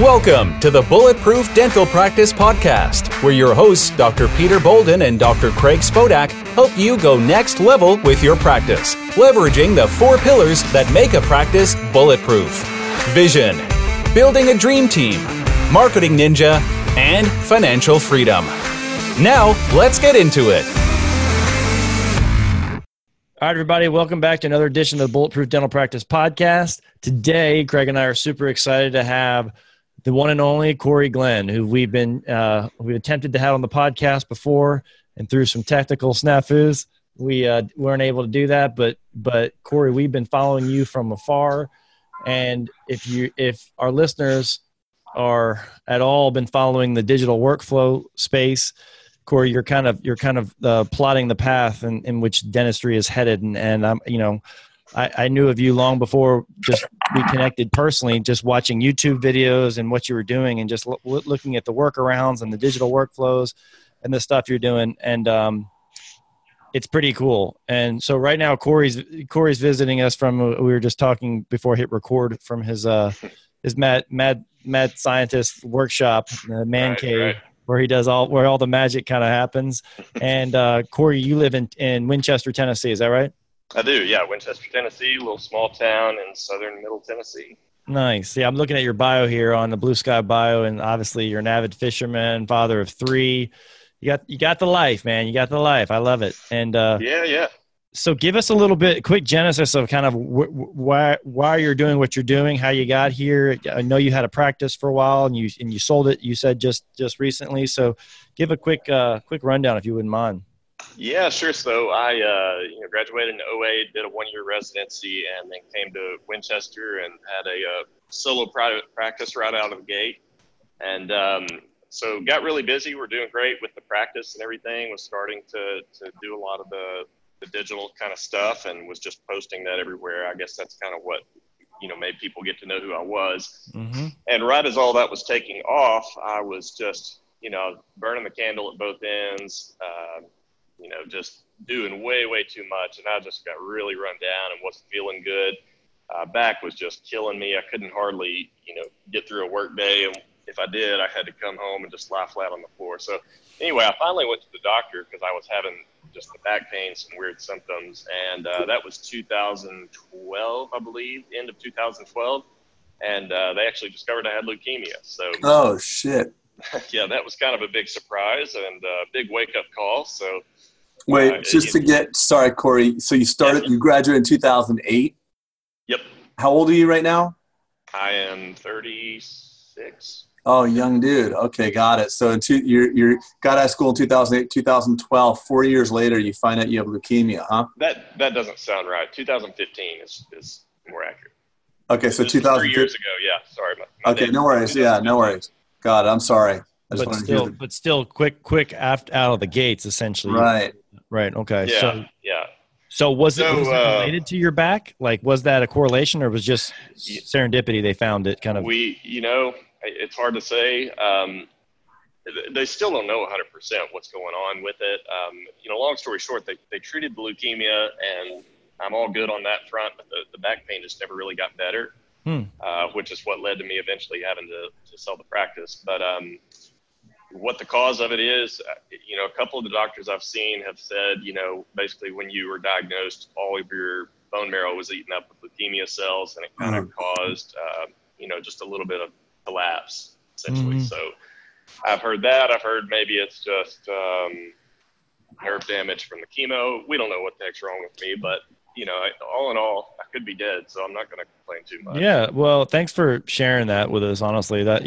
Welcome to the Bulletproof Dental Practice Podcast, where your hosts, Dr. Peter Bolden and Dr. Craig Spodak, help you go next level with your practice, leveraging the 4 pillars that make a practice bulletproof. Vision, building a dream team, marketing ninja, and financial freedom. Now, let's get into it. All right, everybody, welcome back to another edition of the Bulletproof Dental Practice Podcast. Today, Craig and I are super excited to have the one and only Corey Glenn, who we've attempted to have on the podcast before, and through some technical snafus, we weren't able to do that. But Corey, we've been following you from afar, and if our listeners are at all been following the digital workflow space, Corey, you're kind of plotting the path in which dentistry is headed, and I knew of you long before just we connected personally, just watching YouTube videos and what you were doing, and just looking at the workarounds and the digital workflows and the stuff you're doing, and it's pretty cool. And so right now, Corey's visiting us from. We were just talking before I hit record from his mad scientist workshop, man cave. Right. Where all the magic kind of happens. And Corey, you live in Winchester, Tennessee, is that right? I do, yeah. Winchester, Tennessee, a little small town in southern middle Tennessee. Nice. Yeah, I'm looking at your bio here on the Blue Sky Bio, and obviously you're an avid fisherman, father of 3. You got the life, man. You got the life. I love it. And yeah. So give us a little bit, quick genesis of kind of why you're doing what you're doing, how you got here. I know you had a practice for a while, and you sold it. You said just recently. So give a quick rundown if you wouldn't mind. Yeah, sure. So I graduated in 2008, did a 1-year residency, and then came to Winchester and had a solo private practice right out of the gate. And so got really busy. We're doing great with the practice and everything. Was starting to do a lot of the digital kind of stuff, and was just posting that everywhere. I guess that's kind of what, made people get to know who I was. Mm-hmm. And right as all that was taking off, I was just, burning the candle at both ends, just doing way, way too much. And I just got really run down and wasn't feeling good. Back was just killing me. I couldn't hardly, get through a work day. And if I did, I had to come home and just lie flat on the floor. So anyway, I finally went to the doctor because I was having just the back pain, some weird symptoms. And that was 2012, I believe, end of 2012. And they actually discovered I had leukemia. So, oh, shit. Yeah, that was kind of a big surprise and a big wake-up call. So, wait, sorry, Corey. So you graduated in 2008? Yep. How old are you right now? I am 36. Oh, young dude. Okay, got it. So you got out of school in 2008, 2012. 4 years later, you find out you have leukemia, huh? That doesn't sound right. 2015 is more accurate. Okay, so 2003 years ago. Yeah, sorry. Okay, no worries. Yeah, no worries. God, I'm sorry. But still, quick out of the gates, essentially. Right. Okay. Yeah. So was it related to your back? Like, was that a correlation, or was just serendipity? They found it kind of. It's hard to say. They still don't know 100% what's going on with it. Long story short, they treated the leukemia, and I'm all good on that front, but the back pain just never really got better, which is what led to me eventually having to sell the practice. But what the cause of it is, a couple of the doctors I've seen have said, basically when you were diagnosed, all of your bone marrow was eaten up with leukemia cells, and it kind of caused, just a little bit of collapse, essentially. Mm-hmm. So I've heard that. I've heard maybe it's just nerve damage from the chemo. We don't know what the heck's wrong with me, but all in all, I could be dead, so I'm not going to complain too much. Yeah, well, thanks for sharing that with us. Honestly, that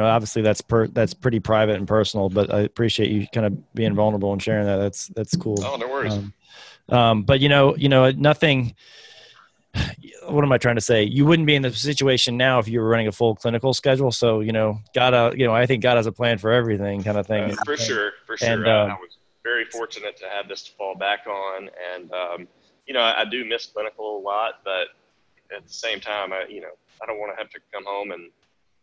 obviously that's pretty private and personal, but I appreciate you kind of being vulnerable and sharing that. That's cool. Oh, no worries. But nothing. What am I trying to say? You wouldn't be in this situation now if you were running a full clinical schedule. So, I think God has a plan for everything kind of thing. For sure. And, I was very fortunate to have this to fall back on. And, I do miss clinical a lot, but at the same time, I don't want to have to come home and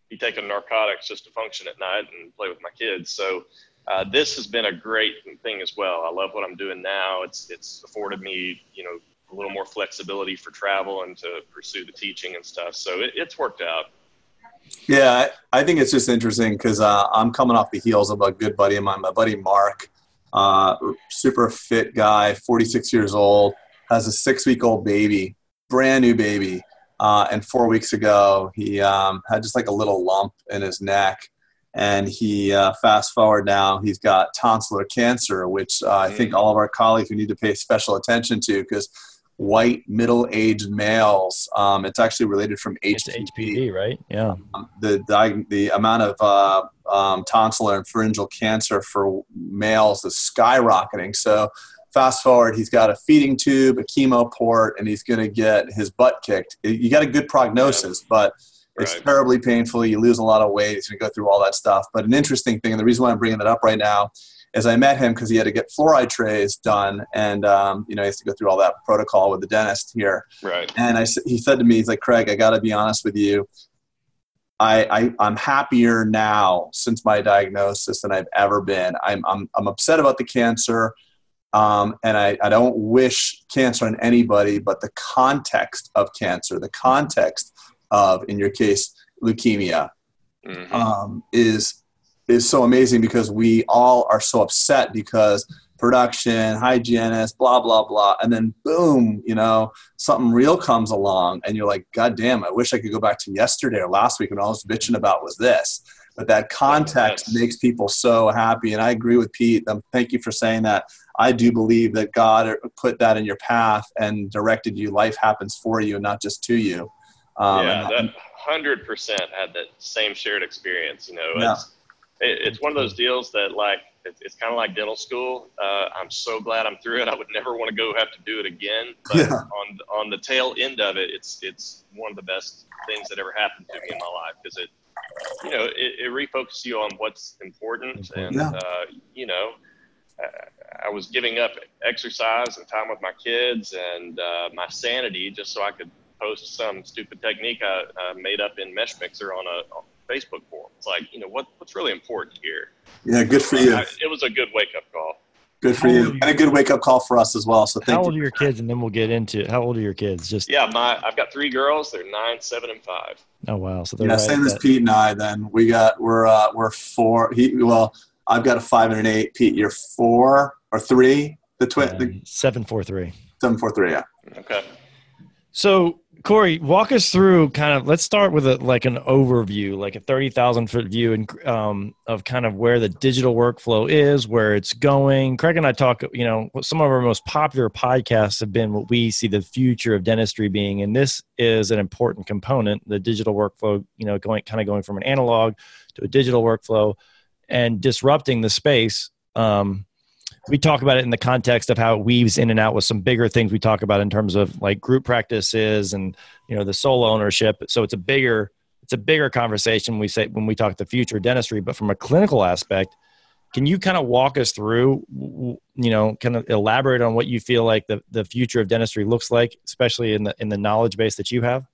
be taking narcotics just to function at night and play with my kids. So, this has been a great thing as well. I love what I'm doing now. It's afforded me, a little more flexibility for travel and to pursue the teaching and stuff. So it's worked out. Yeah, I think it's just interesting because I'm coming off the heels of a good buddy of mine, my buddy Mark, super fit guy, 46 years old, has a 6-week-old baby, brand new baby. And 4 weeks ago, he had just like a little lump in his neck. And he, fast forward now, he's got tonsillar cancer, which I think all of our colleagues we need to pay special attention to because white middle-aged males, it's actually related from HPV. It's HPV, right? Yeah. The amount of tonsillar and pharyngeal cancer for males is skyrocketing. So fast forward, he's got a feeding tube, a chemo port, and he's going to get his butt kicked. You got a good prognosis, but it's terribly painful. You lose a lot of weight. He's going to go through all that stuff. But an interesting thing, and the reason why I'm bringing that up right now, is I met him because he had to get fluoride trays done, and he has to go through all that protocol with the dentist here. Right. And he said to me, he's like, Craig, I got to be honest with you. I'm happier now since my diagnosis than I've ever been. I'm upset about the cancer. And I don't wish cancer on anybody, but the context of cancer, the context of, in your case, leukemia, is so amazing because we all are so upset because production, hygienist, blah, blah, blah. And then boom, something real comes along and you're like, God damn, I wish I could go back to yesterday or last week when all I was bitching about was this. But that context makes people so happy. And I agree with Pete. Thank you for saying that. I do believe that God put that in your path and directed you. Life happens for you and not just to you. 100% had that same shared experience. It's one of those deals that it's kind of like dental school. I'm so glad I'm through it. I would never want to go have to do it again. But on the tail end of it, it's one of the best things that ever happened to me in my life because it refocuses you on what's important. And, I was giving up exercise and time with my kids and my sanity just so I could post some stupid technique I made up in MeshMixer on a Facebook forum. It's like, what's really important here? Yeah, good for you. It was a good wake-up call. Good for you. And a good wake-up call for us as well. So thank you. How old are your kids? And then we'll get into it. How old are your kids? I've got 3 girls. They're 9, 7, and 5. Oh, wow. So they're same as Pete and I then. We're 4. I've got a 5 and an 8. Pete, you're 4 or 3? 7, 4, 3. 7, 4, 3, yeah. Okay. So, Corey, walk us through let's start with an overview, like a 30,000-foot view of kind of where the digital workflow is, where it's going. Craig and I talk, some of our most popular podcasts have been what we see the future of dentistry being, and this is an important component, the digital workflow, going from an analog to a digital workflow and disrupting the space. We talk about it in the context of how it weaves in and out with some bigger things we talk about in terms of like group practices and, the sole ownership. So it's a bigger conversation we say when we talk the future of dentistry, but from a clinical aspect, can you kind of walk us through, elaborate on what you feel like the future of dentistry looks like, especially in the knowledge base that you have?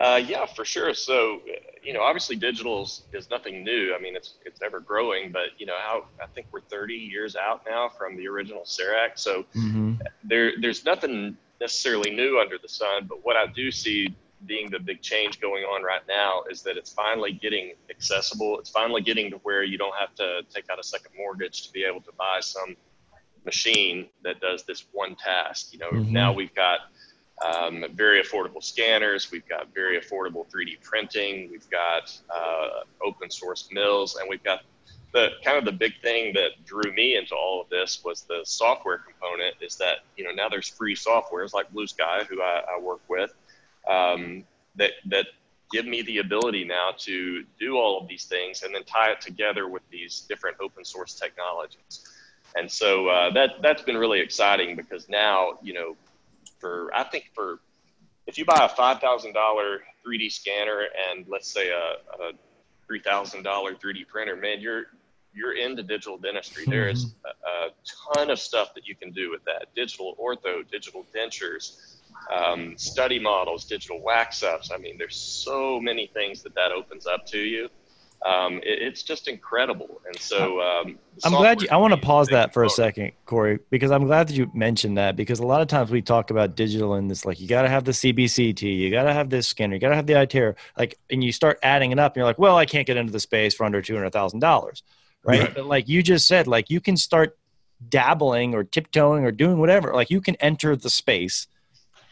Yeah, for sure. So, obviously digital is nothing new. I mean, it's ever growing, but I think we're 30 years out now from the original CEREC. So there's nothing necessarily new under the sun, but what I do see being the big change going on right now is that it's finally getting accessible. It's finally getting to where you don't have to take out a second mortgage to be able to buy some machine that does this one task. Now we've got very affordable scanners. We've got very affordable 3D printing. We've got open source mills, and we've got the big thing that drew me into all of this was the software component. Is that now there's free softwares like Blue Sky, who I work with, that give me the ability now to do all of these things and then tie it together with these different open source technologies. And so that's been really exciting because now if you buy a $5,000 3D scanner and let's say a $3,000 3D printer, man, you're into digital dentistry. There is a ton of stuff that you can do with that. Digital ortho, digital dentures, study models, digital wax ups. I mean, there's so many things that opens up to you. It's just incredible. And so I'm glad you, I want to pause that for a second, Corey, because I'm glad that you mentioned that, because a lot of times we talk about digital in this, like, you got to have the CBCT, you got to have this scanner, you got to have the iTero, like, and you start adding it up and you're like, well, I can't get into the space for under $200,000. Right. But like you just said, like, you can start dabbling or tiptoeing or doing whatever, like you can enter the space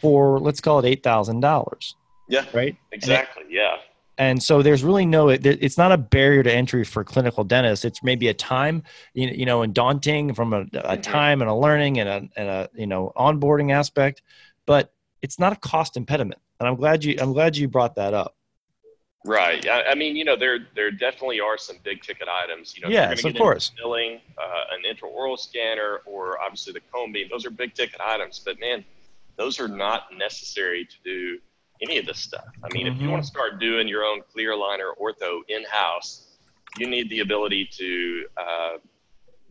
for, let's call it $8,000. Yeah. Right. Exactly. Yeah. And so there's really no, it's not a barrier to entry for clinical dentists. It's maybe a time, you know, and daunting from a time and a learning and a, you know, onboarding aspect, but it's not a cost impediment. And I'm glad you brought that up. Right. I mean, you know, there definitely are some big ticket items, you know, yes, of course, filling, an intraoral scanner, or obviously the comb beam. Those are big ticket items, but man, those are not necessary to do any of this stuff. I mean, if you want to start doing your own clear aligner ortho in-house, you need the ability to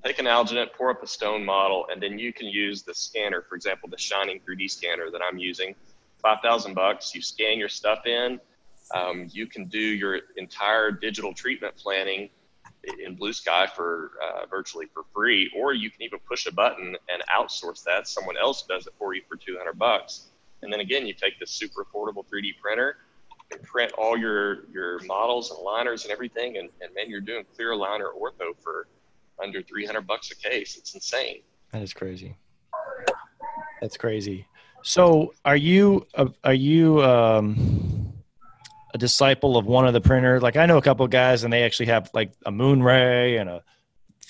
take an alginate, pour up a stone model, and then you can use the scanner. For example, the Shining 3D scanner that I'm using, $5,000. You scan your stuff in. You can do your entire digital treatment planning in Blue Sky for virtually for free, or you can even push a button and outsource that. Someone else does it for you for $200. And then again, you take this super affordable 3D printer and print all your models and aligners and everything. And man, you're doing clear aligner ortho for under $300 a case. It's insane. That is crazy. That's crazy. So are you a disciple of one of the printers? Like, I know a couple of guys and they actually have like a Moonray and a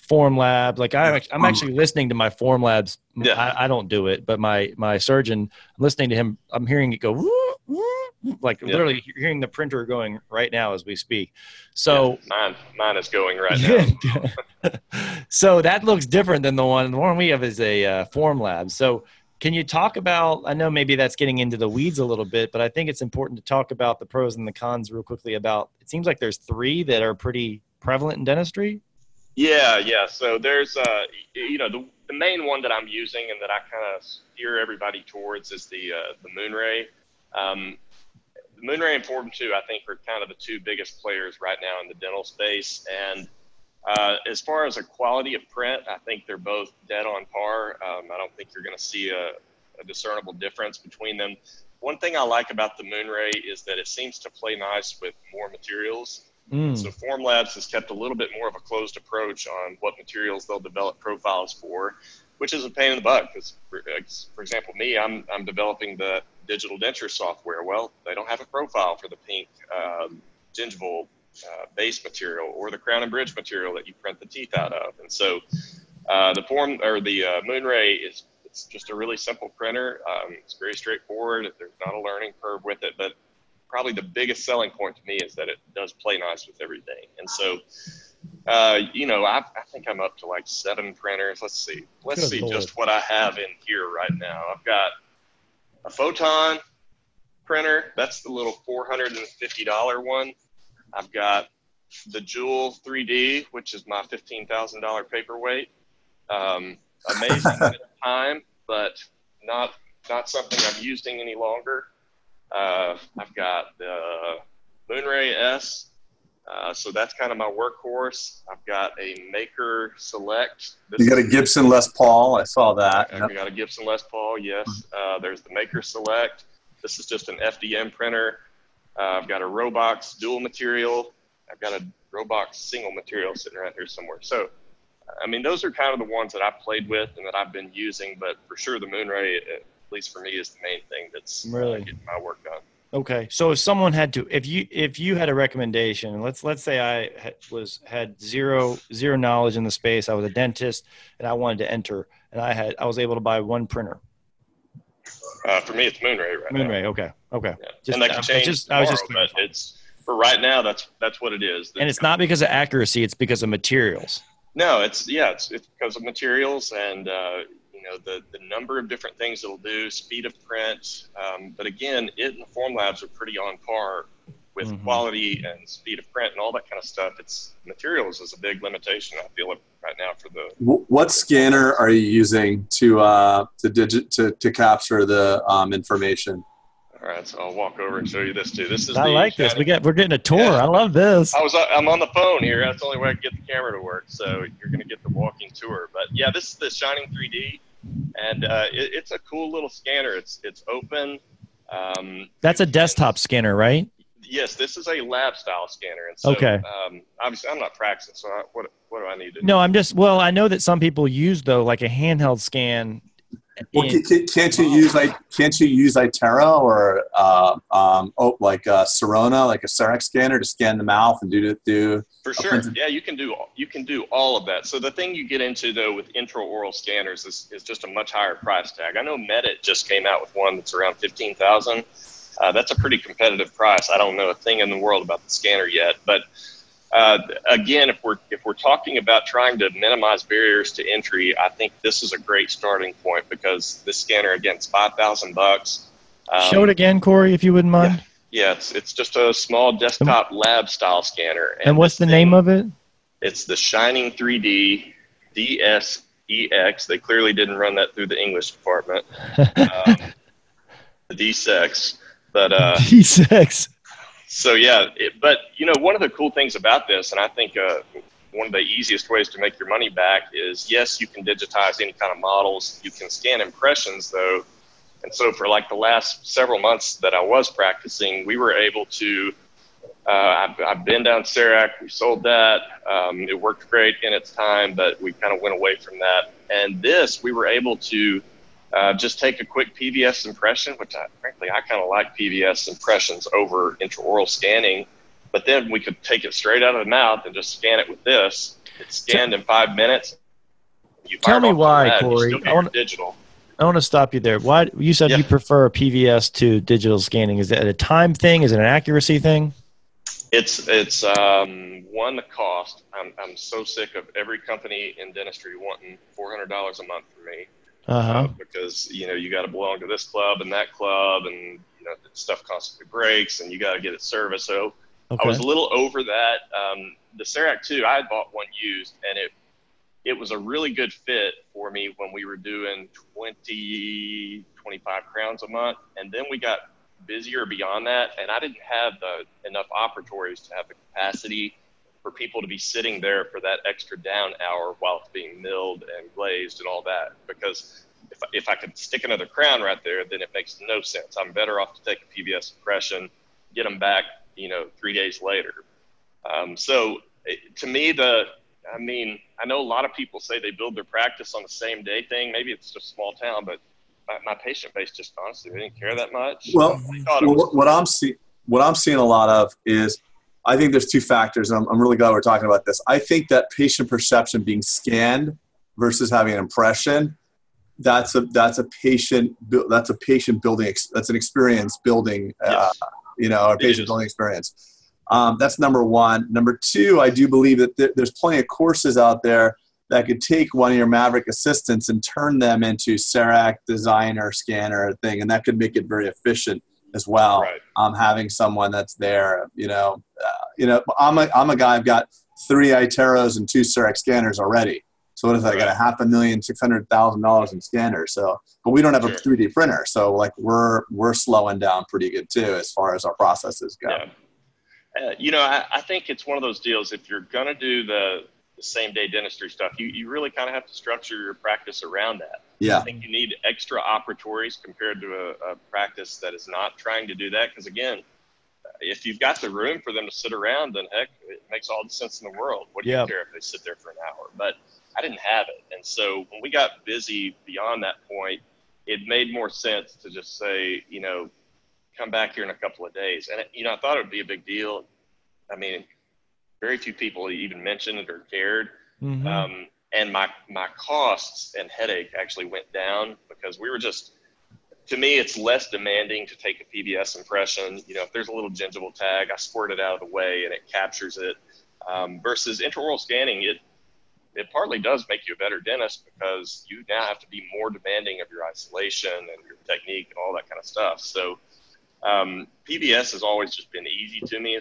Formlab. Like I'm actually listening to my Formlabs. Yeah. I don't do it, but my surgeon, I'm listening to him. I'm hearing it go, woo, woo, like literally hearing the printer going right now as we speak. So mine is going right now. So that looks different than the one. The one we have is a Formlab. So can you talk about, I know maybe that's getting into the weeds a little bit, but I think it's important to talk about the pros and the cons real quickly about, it seems like there's three that are pretty prevalent in dentistry. Yeah. So there's, you know, the main one that I'm using and that I kind of steer everybody towards is the Moonray. The Moonray and Form 2, I think, are kind of the two biggest players right now in the dental space. And as far as a quality of print, I think they're both dead on par. I don't think you're going to see a discernible difference between them. One thing I like about the Moonray is that it seems to play nice with more materials. So Formlabs has kept a little bit more of a closed approach on what materials they'll develop profiles for, which is a pain in the butt. Because, for example, me, I'm developing the digital denture software. Well, they don't have a profile for the pink gingival base material or the crown and bridge material that you print the teeth out of. And so the Moonray it's just a really simple printer. It's very straightforward. There's not a learning curve with it, but probably the biggest selling point to me is that it does play nice with everything. And so, you know, I think I'm up to like 7 printers. Let's see just what I have in here right now. I've got a Photon printer. That's the little $450 one. I've got the Jewel 3D, which is my $15,000 paperweight. Amazing at the time, but not something I'm using any longer. I've got the Moonray S, so that's kind of my workhorse. I've got a Maker Select. You got a Gibson Les Paul, I saw that. We got a Gibson Les Paul, yes. There's the Maker Select. This is just an FDM printer. I've got a Robox dual material. I've got a Robox single material sitting right here somewhere. So, I mean, those are kind of the ones that I've played with and that I've been using, but for sure the Moonray, at least for me, is the main thing that's really getting my work done. Okay. So if you had a recommendation, let's say I had zero knowledge in the space. I was a dentist and I wanted to enter and I was able to buy one printer. For me, it's Moonray right now. Moonray. Okay. Yeah. And that can change tomorrow, but it's for right now. That's what it is. And it's not because of accuracy. It's because of materials. No, it's because of materials and, you know, the number of different things it'll do, speed of print. But again, it and the Formlabs are pretty on par with quality and speed of print and all that kind of stuff. It's materials is a big limitation I feel right now for the. What scanner are you using to capture the information? All right, so I'll walk over and show you this too. This is I like this. We're getting a tour. Yeah. I love this. I'm on the phone here. That's the only way I can get the camera to work. So you're going to get the walking tour. But yeah, this is the Shining 3D, and it's a cool little scanner. It's open. That's a desktop scanner, right? Yes, this is a lab style scanner. And so, okay. Obviously, I'm not practicing, so what do I need to do? No, I'm just I know that some people use though like a handheld scan. Well, can't you use like iTero or Sirona, like a CEREC scanner to scan the mouth and do for sure? Yeah, you can do all of that. So the thing you get into though with intraoral scanners is just a much higher price tag. I know Medit just came out with one that's around $15,000. That's a pretty competitive price. I don't know a thing in the world about the scanner yet, but again, if we're talking about trying to minimize barriers to entry, I think this is a great starting point because this scanner, again, it's $5,000. Show it again, Corey, if you wouldn't mind. Yeah, it's just a small desktop lab style scanner. And what's the name of it? It's the Shining 3D DSEX. They clearly didn't run that through the English department. The DSEX. But DSEX. So yeah, but you know, one of the cool things about this, and I think one of the easiest ways to make your money back is, yes, you can digitize any kind of models. You can scan impressions though. And so for like the last several months that I was practicing, we were able to, I've been down CEREC, we sold that. It worked great in its time, but we kind of went away from that. And this, we were able to just take a quick PVS impression, which frankly I kind of like PVS impressions over intraoral scanning, but then we could take it straight out of the mouth and just scan it with this. It's scanned in 5 minutes. You tell me why, Corey. I want to stop you there. Why you said you prefer PVS to digital scanning? Is that a time thing? Is it an accuracy thing? It's one, the cost. I'm so sick of every company in dentistry wanting $400 a month from me. Because, you know, you got to belong to this club and that club, and you know, stuff constantly breaks and you got to get it serviced. So I was a little over that. The CEREC 2, I had bought one used, and it was a really good fit for me when we were doing 20, 25 crowns a month. And then we got busier beyond that, and I didn't have enough operatories to have the capacity for people to be sitting there for that extra down hour while it's being milled and glazed and all that. Because if I could stick another crown right there, then it makes no sense. I'm better off to take a PVS impression, get them back, you know, 3 days later. To me, I know a lot of people say they build their practice on the same day thing. Maybe it's just a small town, but my patient base just honestly didn't care that much. Well, what I'm seeing a lot of is, I think there's two factors, and I'm really glad we're talking about this. I think that patient perception being scanned versus having an impression, that's an experience building, a patient building experience. That's number one. Number two, I do believe that there's plenty of courses out there that could take one of your Maverick assistants and turn them into CEREC designer scanner thing, and that could make it very efficient as well. Right. Having someone that's there, I'm a guy, I've got 3 iTeros and 2 CEREC scanners already. So what if I got a $500,000 in scanners? So, but we don't have a 3D printer. So like we're slowing down pretty good too, as far as our processes go. Yeah. I think it's one of those deals. If you're going to do the same day dentistry stuff, you really kind of have to structure your practice around that. Yeah. I think you need extra operatories compared to a practice that is not trying to do that. Because again, if you've got the room for them to sit around, then heck, it makes all the sense in the world. What do you care if they sit there for an hour? But I didn't have it. And so when we got busy beyond that point, it made more sense to just say, you know, come back here in a couple of days. And, I thought it would be a big deal. I mean, very few people even mentioned it or cared. Mm-hmm. And my costs and headache actually went down because we were just, to me, it's less demanding to take a PVS impression. You know, if there's a little gingival tag, I squirt it out of the way and it captures it. Versus intraoral scanning, it partly does make you a better dentist because you now have to be more demanding of your isolation and your technique and all that kind of stuff. So PVS has always just been easy to me.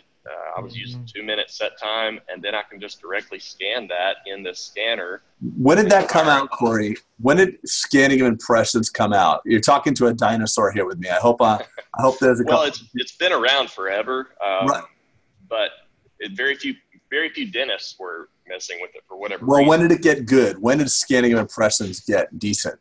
I was using 2-minute set time, and then I can just directly scan that in the scanner. When did that come out, Corey? When did scanning of impressions come out? You're talking to a dinosaur here with me. I hope there's a couple. Well, it's been around forever, right. But very few dentists were messing with it for whatever reason. Well, when did it get good? When did scanning of impressions get decent?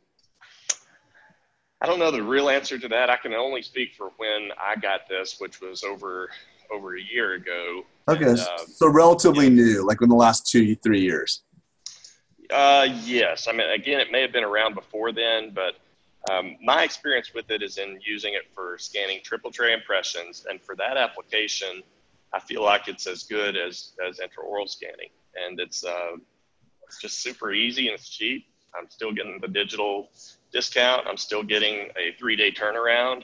I don't know the real answer to that. I can only speak for when I got this, which was over a year ago. Okay, and, so relatively new, like in the last 2-3 years. Yes. I mean, again, it may have been around before then, but my experience with it is in using it for scanning triple tray impressions. And for that application, I feel like it's as good as intraoral scanning. And it's just super easy and it's cheap. I'm still getting the digital discount. I'm still getting a 3-day turnaround,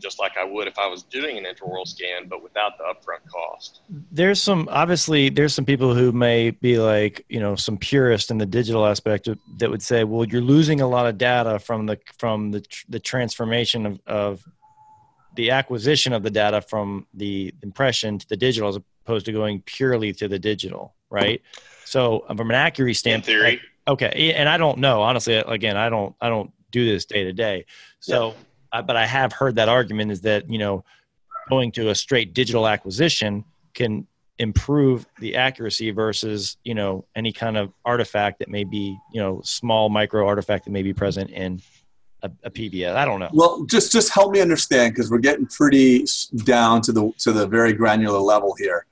just like I would if I was doing an intraoral scan, but without the upfront cost. Obviously, there's some people who may be like, you know, some purist in the digital aspect that would say, well, you're losing a lot of data from the transformation of the acquisition of the data from the impression to the digital, as opposed to going purely to the digital, right? So from an accuracy standpoint, in theory. Okay. And I don't know, honestly, again, I don't do this day to day. So, but I have heard that argument is that, you know, going to a straight digital acquisition can improve the accuracy versus, you know, any kind of artifact that may be, you know, small micro artifact that may be present in a PBS. I don't know. Well, just help me understand, because we're getting pretty down to the very granular level here.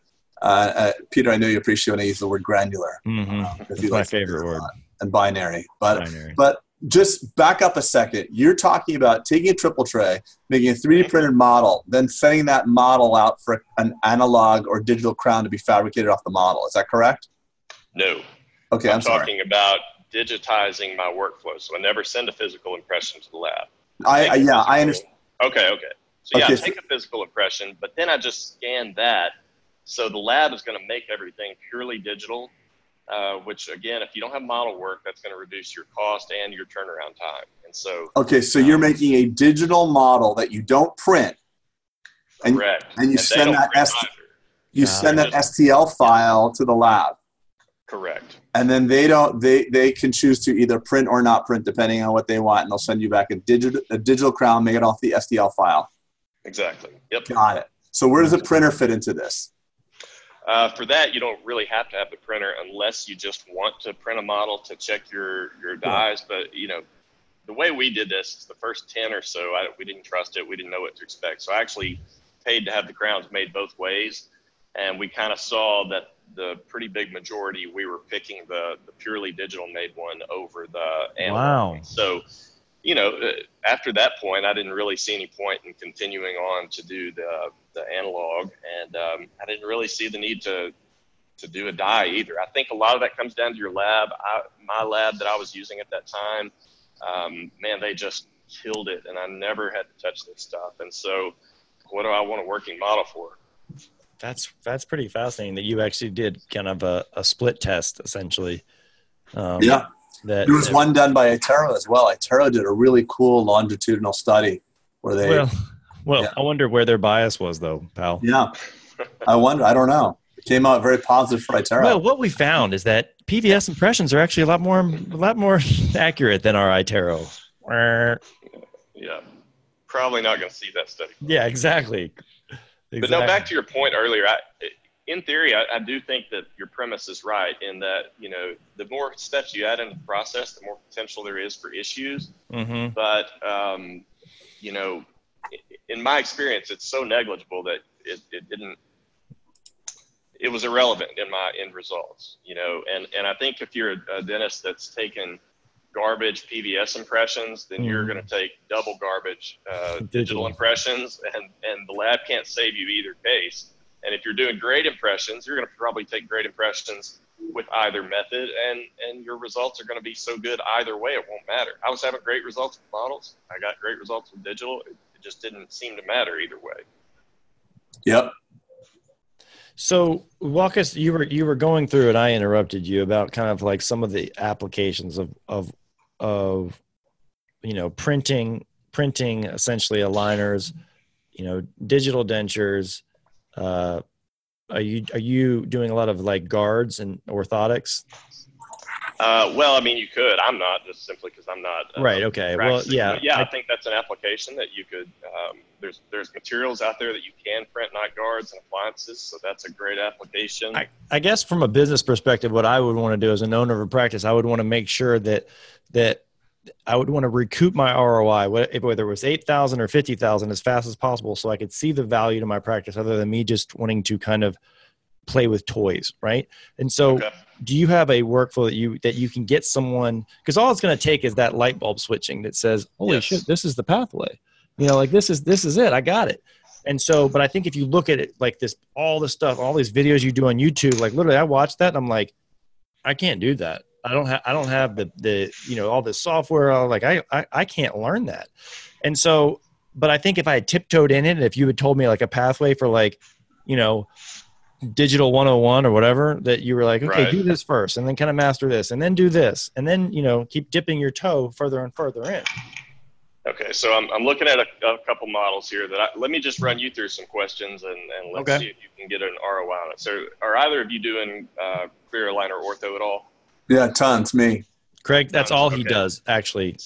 Peter, I know you appreciate when I use the word granular. It's my favorite word. And binary. But just back up a second. You're talking about taking a triple tray, making a 3D printed model, then sending that model out for an analog or digital crown to be fabricated off the model. Is that correct? No. Okay, I'm talking about digitizing my workflow. So I never send a physical impression to the lab. I understand. Okay. So I take a physical impression, but then I just scan that. So the lab is going to make everything purely digital, which again, if you don't have model work, that's going to reduce your cost and your turnaround time. And so, okay, so you're making a digital model that you don't print, correct? And you send that STL file to the lab, correct? And then they can choose to either print or not print depending on what they want, and they'll send you back a digital crown, make it off the STL file. Exactly. Yep. Got it. So where does the printer fit into this? For that, you don't really have to have the printer unless you just want to print a model to check your dies. But, you know, the way we did this, the first 10 or so, we didn't trust it. We didn't know what to expect. So I actually paid to have the crowns made both ways. And we kind of saw that the pretty big majority, we were picking the purely digital made one over the analog. Wow. So, you know, after that point, I didn't really see any point in continuing on to do the analog, and I didn't really see the need to do a die either. I think a lot of that comes down to your lab. My lab that I was using at that time, man, they just killed it, and I never had to touch this stuff. And so what do I want a working model for? That's pretty fascinating that you actually did kind of a split test, essentially. Yeah. There was one done by iTero as well. iTero did a really cool longitudinal study where they... Well, I wonder where their bias was, though, pal. Yeah, I wonder. I don't know. It came out very positive for iTero. Well, what we found is that PVS impressions are actually a lot more accurate than our iTero. Yeah, probably not going to see that study. Yeah, exactly. But now back to your point earlier, in theory, I do think that your premise is right in that, you know, the more steps you add into the process, the more potential there is for issues. Mm-hmm. But, you know, in my experience, it's so negligible that it was irrelevant in my end results, you know. And I think if you're a dentist that's taken garbage PVS impressions, then you're going to take double garbage digital impressions, and the lab can't save you either case. And if you're doing great impressions, you're going to probably take great impressions with either method, and your results are going to be so good either way, it won't matter. I was having great results with models. I got great results with digital. It just didn't seem to matter either way. Yep. So walk us, you were going through, and I interrupted you about kind of like some of the applications of you know, printing essentially aligners, you know, digital dentures, Are you doing a lot of like guards and orthotics? Well, I mean, you could. I'm not, just simply because I'm not. Right. Okay. Practicing. Well, yeah. But yeah, I think that's an application that you could. There's materials out there that you can print, not guards and appliances. So that's a great application. I guess from a business perspective, what I would want to do as an owner of a practice, I would want to make sure that I would want to recoup my ROI, whether it was $8,000 or $50,000, as fast as possible, so I could see the value to my practice, other than me just wanting to kind of play with toys, right? And so, okay. Do you have a workflow that you can get someone? Because all it's going to take is that light bulb switching that says, "Holy shit, this is the pathway." You know, like this is it. I got it. And so, but I think if you look at it like this, all the stuff, all these videos you do on YouTube, like literally, I watched that and I'm like, I can't do that. I don't have the you know, all this software. Like I can't learn that. And so, but I think if I had tiptoed in it, and if you had told me like a pathway for like, you know, digital 101 or whatever, that you were like, okay, do this first and then kind of master this and then do this. And then, you know, keep dipping your toe further and further in. Okay. So I'm looking at a couple models here let me just run you through some questions and let's see if you can get an ROI on it. So are either of you doing clear aligner ortho at all? Yeah, tons. Me, Craig. That's all he does, actually.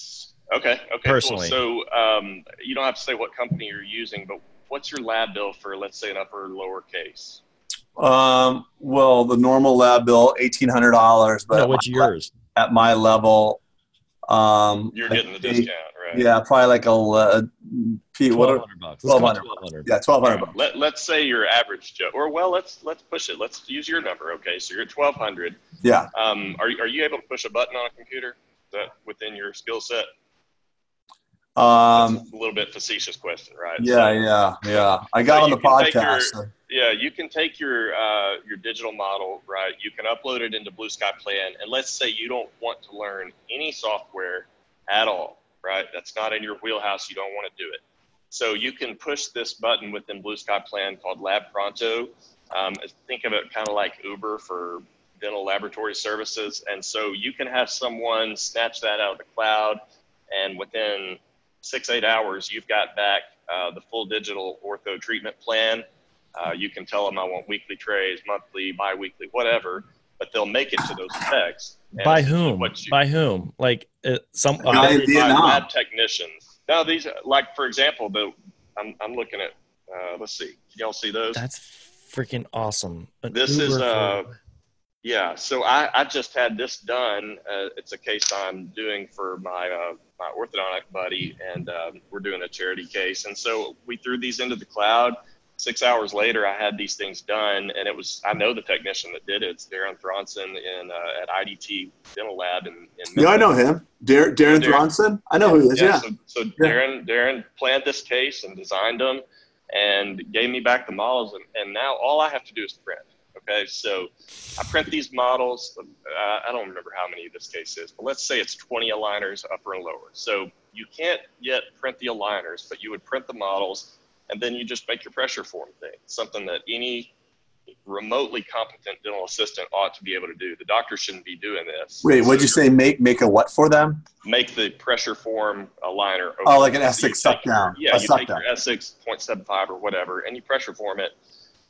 Okay. Personally, cool. So you don't have to say what company you're using, but what's your lab bill for, let's say, an upper or lower case? Well, the normal lab bill, $1,800. But no, what's yours? At my level, you're getting the discount, right? Yeah, probably like $1,200. $1,200. Yeah, $1,200. Let's say your average Joe, or well, let's push it. Let's use your number, okay? So you're at $1,200. Yeah. Are you able to push a button on a computer? Is that within your skill set? That's a little bit facetious question, right? Yeah. I got on the podcast. You can take your digital model, right? You can upload it into Blue Sky Plan, and let's say you don't want to learn any software at all, right? That's not in your wheelhouse. You don't want to do it. So you can push this button within Blue Sky Plan called Lab Pronto. Think of it kind of like Uber for dental laboratory services. And so you can have someone snatch that out of the cloud, and within 6-8 hours, you've got back the full digital ortho treatment plan. You can tell them I want weekly trays, monthly, bi-weekly, whatever, but they'll make it to those specs. By whom? By whom? Like some lab technicians. Now these, like for example, I'm looking at. Let's see. Can y'all see those? That's freaking awesome. So I just had this done. It's a case I'm doing for my orthodontic buddy, and we're doing a charity case. And so we threw these into the cloud. 6 hours later, I had these things done, and I know the technician that did it. It's Darren Thronson at IDT Dental Lab. In I know him. Darren Thronson? I know who he is, yeah. So Darren planned this case and designed them and gave me back the models, and now all I have to do is print. Okay, so I print these models. I don't remember how many this case is, but let's say it's 20 aligners, upper and lower. So you can't yet print the aligners, but you would print the models, and then you just make your pressure form thing, something that any remotely competent dental assistant ought to be able to do. The doctor shouldn't be doing this. Wait, what'd you say? Make a what for them? Make the pressure form aligner. Open. Oh, like an Essix suck down. Yeah, you take your Essix 0.75 or whatever, and you pressure form it,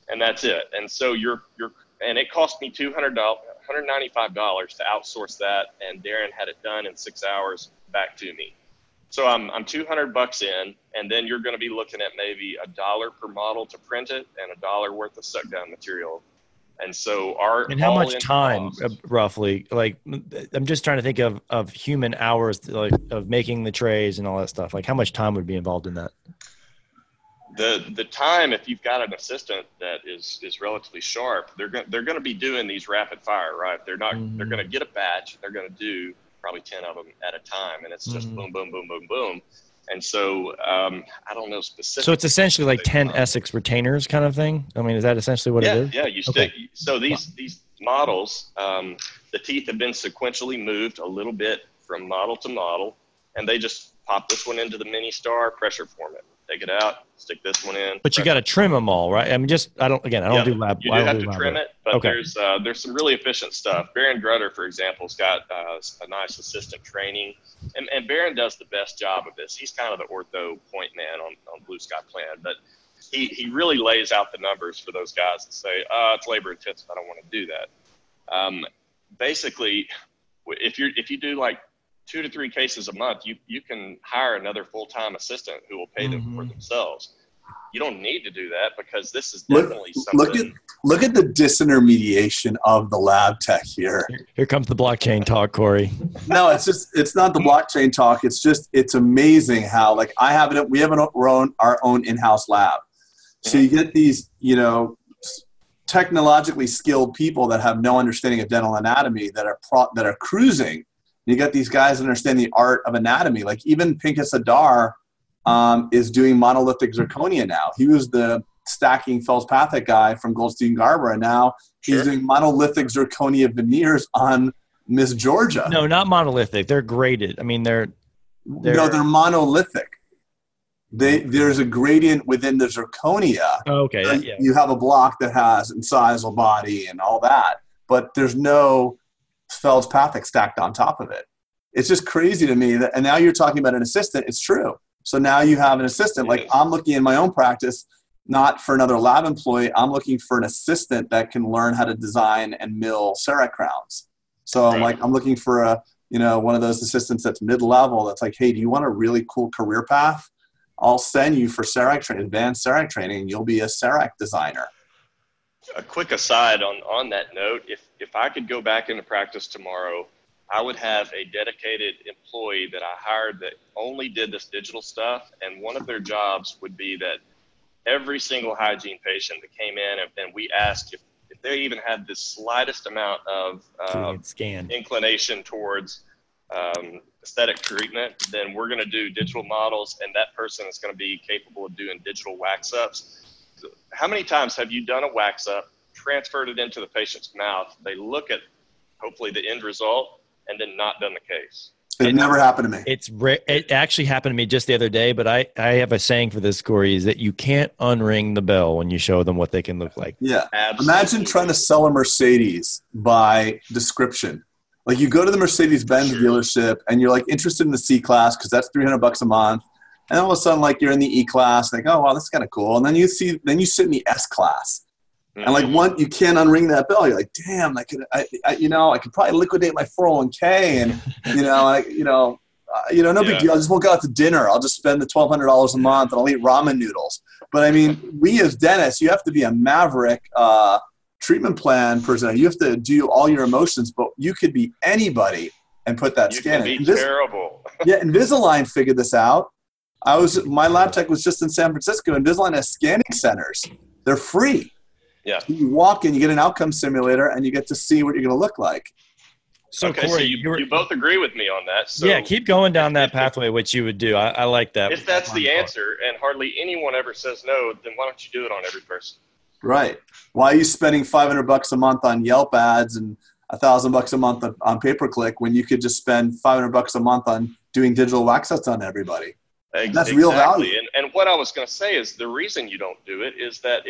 and that's it. And so and it cost me $195 to outsource that, and Darren had it done in 6 hours back to me. So I'm $200 in, and then you're going to be looking at maybe $1 per model to print it, and $1 worth of suck down material. And so how much time roughly? Like I'm just trying to think of human hours, like of making the trays and all that stuff. Like how much time would be involved in that? The time, if you've got an assistant that is relatively sharp, they're going to be doing these rapid fire, right? They're not. Mm-hmm. They're going to get a batch. They're going to do probably 10 of them at a time, and it's just boom, boom, boom, boom, boom. And so I don't know specifically. So it's essentially like 10 Essix retainers kind of thing? I mean, is that essentially what it is? Yeah, you stick. Okay. So these models, the teeth have been sequentially moved a little bit from model to model, and they just pop this one into the mini star, pressure form it. Take it out, stick this one in. But you got to trim them all, right? I mean, I don't do lab. You do have to trim it, but there's some really efficient stuff. Baron Grutter, for example, has got a nice assistant training, and Baron does the best job of this. He's kind of the ortho point man on Blue Sky Plan, but he really lays out the numbers for those guys that say, oh, it's labor intensive, I don't want to do that. Basically, if you do like 2 to 3 cases a month, you can hire another full-time assistant who will pay them for themselves. You don't need to do that because this is definitely something. Look at the disintermediation of the lab tech here. Here comes the blockchain talk, Corey. No, it's not the blockchain talk. It's amazing how, like, we have our own in-house lab. So you get these, technologically skilled people that have no understanding of dental anatomy that are cruising. You got these guys that understand the art of anatomy. Like even Pincus Adar is doing monolithic zirconia now. He was the stacking felspathic guy from Goldstein Garber, and now he's doing monolithic zirconia veneers on Miss Georgia. No, not monolithic. They're graded. I mean, they're monolithic. There's a gradient within the zirconia. Oh, okay. Yeah. You have a block that has incisal body and all that, but there's no felspathic stacked on top of it. It's just crazy to me that, and now you're talking about an assistant. It's true. So now you have an assistant. Like I'm looking in my own practice, not for another lab employee. I'm looking for an assistant that can learn how to design and mill CEREC crowns. So I'm looking for one of those assistants that's mid-level. That's like, hey, do you want a really cool career path? I'll send you for CEREC training, advanced CEREC training, and you'll be a CEREC designer. A quick aside on that note, if I could go back into practice tomorrow, I would have a dedicated employee that I hired that only did this digital stuff, and one of their jobs would be that every single hygiene patient that came in, and we asked if they even had the slightest amount of inclination towards aesthetic treatment, then we're going to do digital models, and that person is going to be capable of doing digital wax-ups. How many times have you done a wax up, transferred it into the patient's mouth? They look at hopefully the end result and then not done the case. It never happened to me. It actually happened to me just the other day, but I have a saying for this, Corey, is that you can't unring the bell when you show them what they can look like. Yeah. Absolutely. Imagine trying to sell a Mercedes by description. Like you go to the Mercedes-Benz dealership and you're like interested in the C-Class because that's $300 a month. And all of a sudden, like you're in the E class, like, oh, wow, that's kind of cool. And then you sit in the S class. And like you can't unring that bell. You're like, damn, I could probably liquidate my 401k and, big deal. I just won't go out to dinner. I'll just spend the $1,200 a month and I'll eat ramen noodles. But I mean, we as dentists, you have to be a maverick treatment plan person. You have to do all your emotions, but you could be anybody and put that skin in. You can be terrible. Yeah, Invisalign figured this out. My lab tech was just in San Francisco. Invisalign has scanning centers. They're free. Yeah. You walk in, you get an outcome simulator, and you get to see what you're going to look like. So, okay, Corey, so you both agree with me on that. So yeah, keep going down that pathway, which you would do. I like that. If that's the answer, and hardly anyone ever says no, then why don't you do it on every person? Right. Why are you spending $500 a month on Yelp ads and $1,000 a month on pay-per-click when you could just spend $500 a month on doing digital wax sets on everybody? That's exactly. Real value. And what I was going to say is the reason you don't do it is that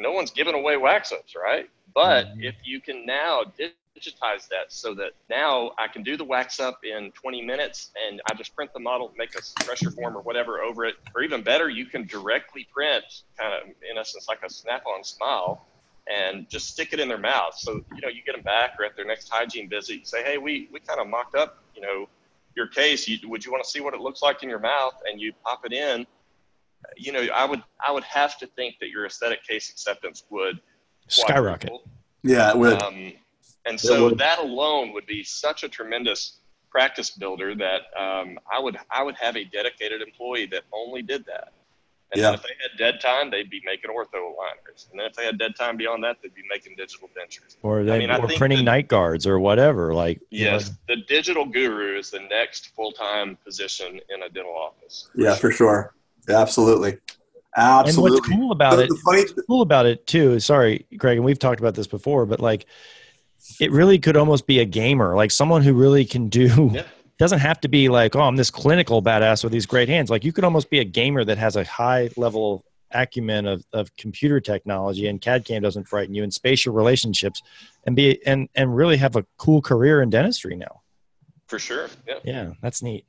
no one's giving away wax-ups, right? But if you can now digitize that so that now I can do the wax-up in 20 minutes and I just print the model, make a pressure form or whatever over it, or even better, you can directly print kind of, in essence, like a snap-on smile and just stick it in their mouth. So, you get them back or at their next hygiene visit, you say, hey, we kind of mocked up, your case, would you want to see what it looks like in your mouth? And you pop it in. I would have to think that your aesthetic case acceptance would skyrocket. Yeah, it would. That alone would be such a tremendous practice builder that I would have a dedicated employee that only did that. And then if they had dead time, they'd be making ortho aligners. And then if they had dead time beyond that, they'd be making digital dentures. Or printing night guards or whatever. The digital guru is the next full-time position in a dental office. Yeah, for sure. Yeah, absolutely. Absolutely. And what's cool about it, too, sorry, Craig, and we've talked about this before, but like it really could almost be a gamer, like someone who really can do doesn't have to be like, oh, I'm this clinical badass with these great hands. Like you could almost be a gamer that has a high level acumen of computer technology and CAD CAM doesn't frighten you and spatial relationships and be and really have a cool career in dentistry now. For sure. Yeah. Yeah, that's neat.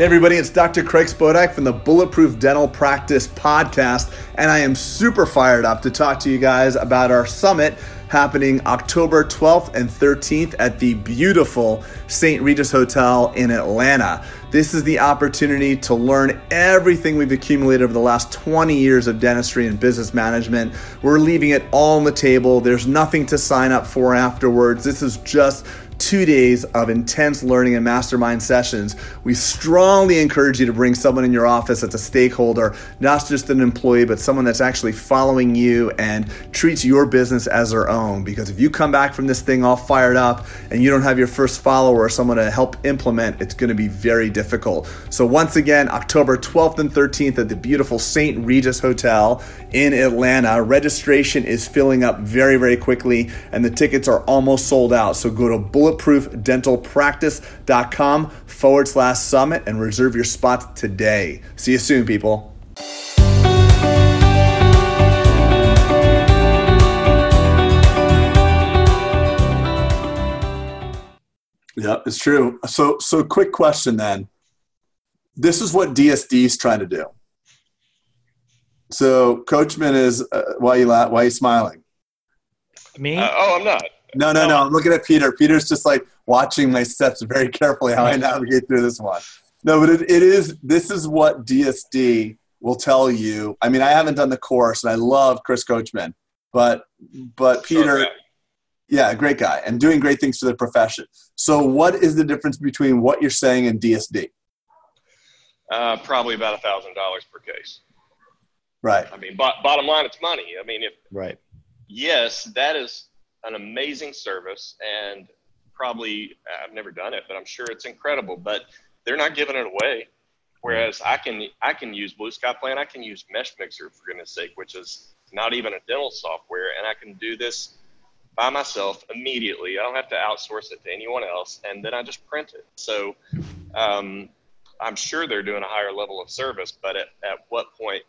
Hey everybody, it's Dr. Craig Spodak from the Bulletproof Dental Practice Podcast, and I am super fired up to talk to you guys about our summit happening October 12th and 13th at the beautiful St. Regis Hotel in Atlanta. This is the opportunity to learn everything we've accumulated over the last 20 years of dentistry and business management. We're leaving it all on the table. There's nothing to sign up for afterwards. This is just 2 days of intense learning and mastermind sessions. We strongly encourage you to bring someone in your office that's a stakeholder, not just an employee, but someone that's actually following you and treats your business as their own. Because if you come back from this thing all fired up and you don't have your first follower or someone to help implement, it's going to be very difficult. So once again, October 12th and 13th at the beautiful St. Regis Hotel in Atlanta. Registration is filling up very, very quickly, and the tickets are almost sold out. So go to bulletproofdentalpractice.com/summit and reserve your spots today. See you soon, people. Yeah, it's true. So quick question then. This is what DSD is trying to do. So Coachman is, why are you smiling? Me? I'm not. No. I'm looking at Peter. Peter's just like watching my steps very carefully, how I navigate through this one. No, but this is what DSD will tell you. I mean, I haven't done the course, and I love Chris Coachman, but Peter, yeah, great guy, and doing great things for the profession. So what is the difference between what you're saying and DSD? Probably about $1,000 per case. Right. I mean, bottom line, it's money. I mean, yes, that is an amazing service, and probably I've never done it, but I'm sure it's incredible, but they're not giving it away. Whereas I can use Blue Sky Plan. I can use MeshMixer, for goodness sake, which is not even a dental software. And I can do this by myself immediately. I don't have to outsource it to anyone else. And then I just print it. So, I'm sure they're doing a higher level of service, but at what point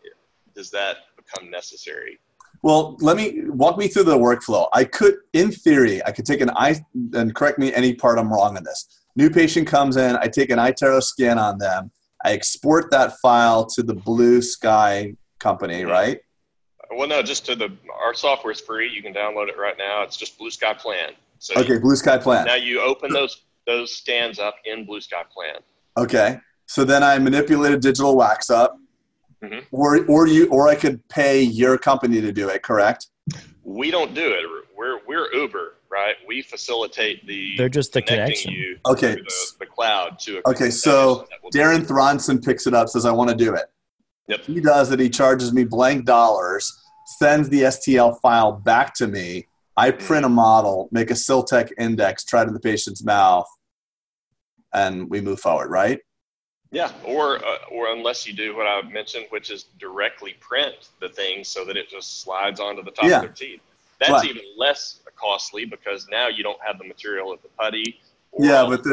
does that become necessary? Well, walk me through the workflow. In theory, I could take an eye, and correct me any part I'm wrong on this. New patient comes in, I take an iTero scan on them. I export that file to the Blue Sky company, right? Well, no, just to our software is free. You can download it right now. It's just Blue Sky Plan. So Blue Sky Plan. Now you open those scans up in Blue Sky Plan. Okay. So then I manipulate a digital wax up. Mm-hmm. Or I could pay your company to do it, correct? We don't do it. We're Uber, right? We facilitate the. They're just the connection. You okay. The cloud to. A okay, so Darren Thronson picks it up, says I want to do it. Yep. He does it. He charges me blank dollars, sends the STL file back to me. I print a model, make a Siltec index, try to the patient's mouth, and we move forward, right? Yeah, or unless you do what I mentioned, which is directly print the thing so that it just slides onto the top of their teeth. That's even less costly because now you don't have the material of the putty. But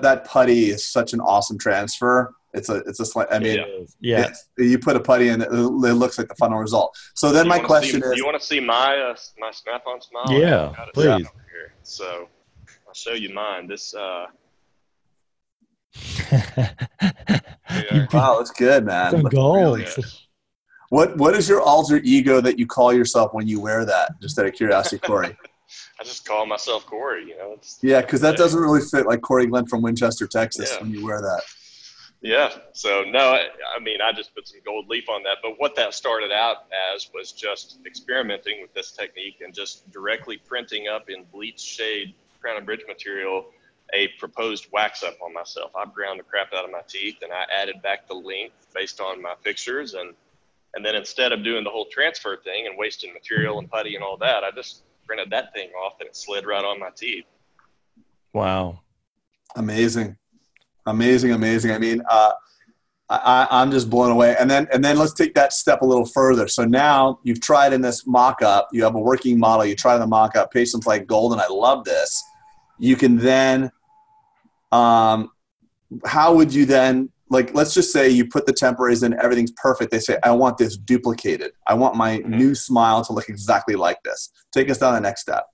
that putty is such an awesome transfer. You put a putty in, it looks like the final result. So then my question is, do you want to see my snap-on smile? Yeah, please. Here. So I'll show you mine. This. Wow, it's good, man. It's gold. Really. What is your alter ego that you call yourself when you wear that? Just out of curiosity, Corey. I just call myself Corey. Because that doesn't really fit like Corey Glenn from Winchester, Texas. When you wear that. Yeah. So no, I just put some gold leaf on that. But what that started out as was just experimenting with this technique and just directly printing up in bleach shade Crown and Bridge material a proposed wax up on myself. I ground the crap out of my teeth and I added back the length based on my pictures. And then instead of doing the whole transfer thing and wasting material and putty and all that, I just printed that thing off and it slid right on my teeth. Wow. Amazing. I mean, I'm just blown away. And then let's take that step a little further. So now you've tried in this mock-up, you have a working model, you try the mock-up, patients like gold, and I love this. You can then, how would you then, like, let's just say you put the temporaries in, everything's perfect. They say, I want this duplicated. I want my new smile to look exactly like this. Take us down the next step.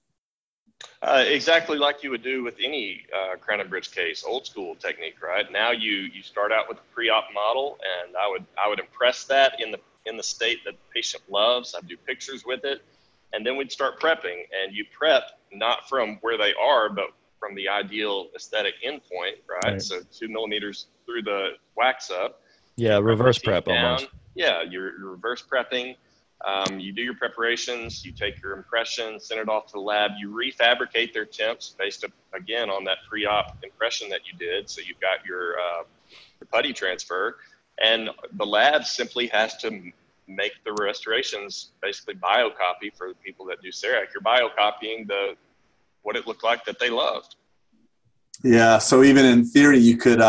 Exactly like you would do with any Crown and Bridge case, old school technique, right? Now you start out with a pre-op model, and I would impress that in the state that the patient loves. I'd do pictures with it, and then we'd start prepping. And you prep not from where they are, but from the ideal aesthetic endpoint, right? So 2 millimeters through the wax up. Yeah, reverse prep almost. Yeah, you're reverse prepping. You do your preparations, you take your impression, send it off to the lab, you refabricate their temps based, again, on that pre-op impression that you did. So you've got your putty transfer, and the lab simply has to make the restorations basically biocopy for the people that do CEREC. You're biocopying what it looked like that they loved. Yeah, so even in theory, you could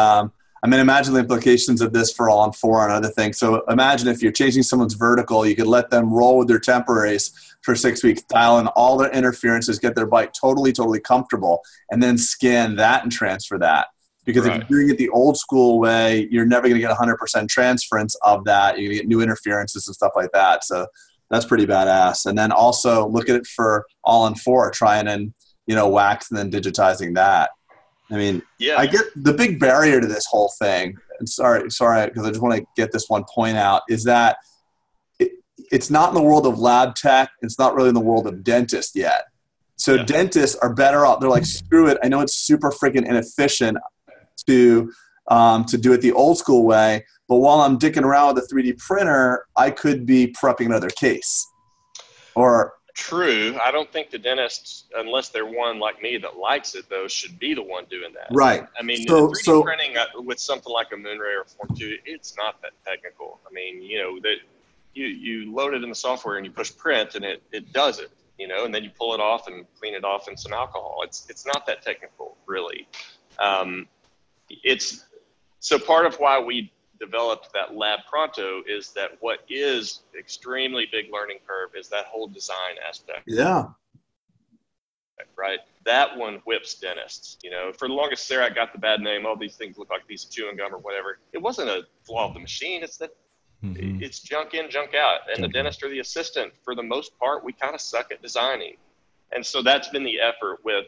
imagine the implications of this for all and four and other things. So imagine if you're changing someone's vertical, you could let them roll with their temporaries for 6 weeks, dial in all their interferences, get their bite totally, totally comfortable, and then scan that and transfer that. Because if you're doing it the old school way, you're never going to get 100% transference of that. You're going to get new interferences and stuff like that. So that's pretty badass. And then also look at it for all and four, trying and, wax and then digitizing that. I mean, yeah. I get the big barrier to this whole thing. Sorry, because I just want to get this one point out, is that it's not in the world of lab tech. It's not really in the world of dentists yet. So dentists are better off. They're like, screw it. I know it's super freaking inefficient to do it the old school way, but while I'm dicking around with a 3D printer, I could be prepping another case. True. I don't think the dentists, unless they're one like me that likes it, though, should be the one doing that. Right. I mean, so, 3D printing with something like a Moonray or Form 2, it's not that technical. I mean, you load it in the software and you push print and it does it, and then you pull it off and clean it off in some alcohol. It's not that technical, really. So part of why we developed that Lab Pronto is that what is extremely big learning curve is that whole design aspect. Yeah. Right. That one whips dentists, for the longest CEREC got the bad name. All these things look like a piece of chewing gum or whatever. It wasn't a flaw of the machine. It's that it's junk in, junk out. And the dentist or the assistant, for the most part, we kind of suck at designing. And so that's been the effort with,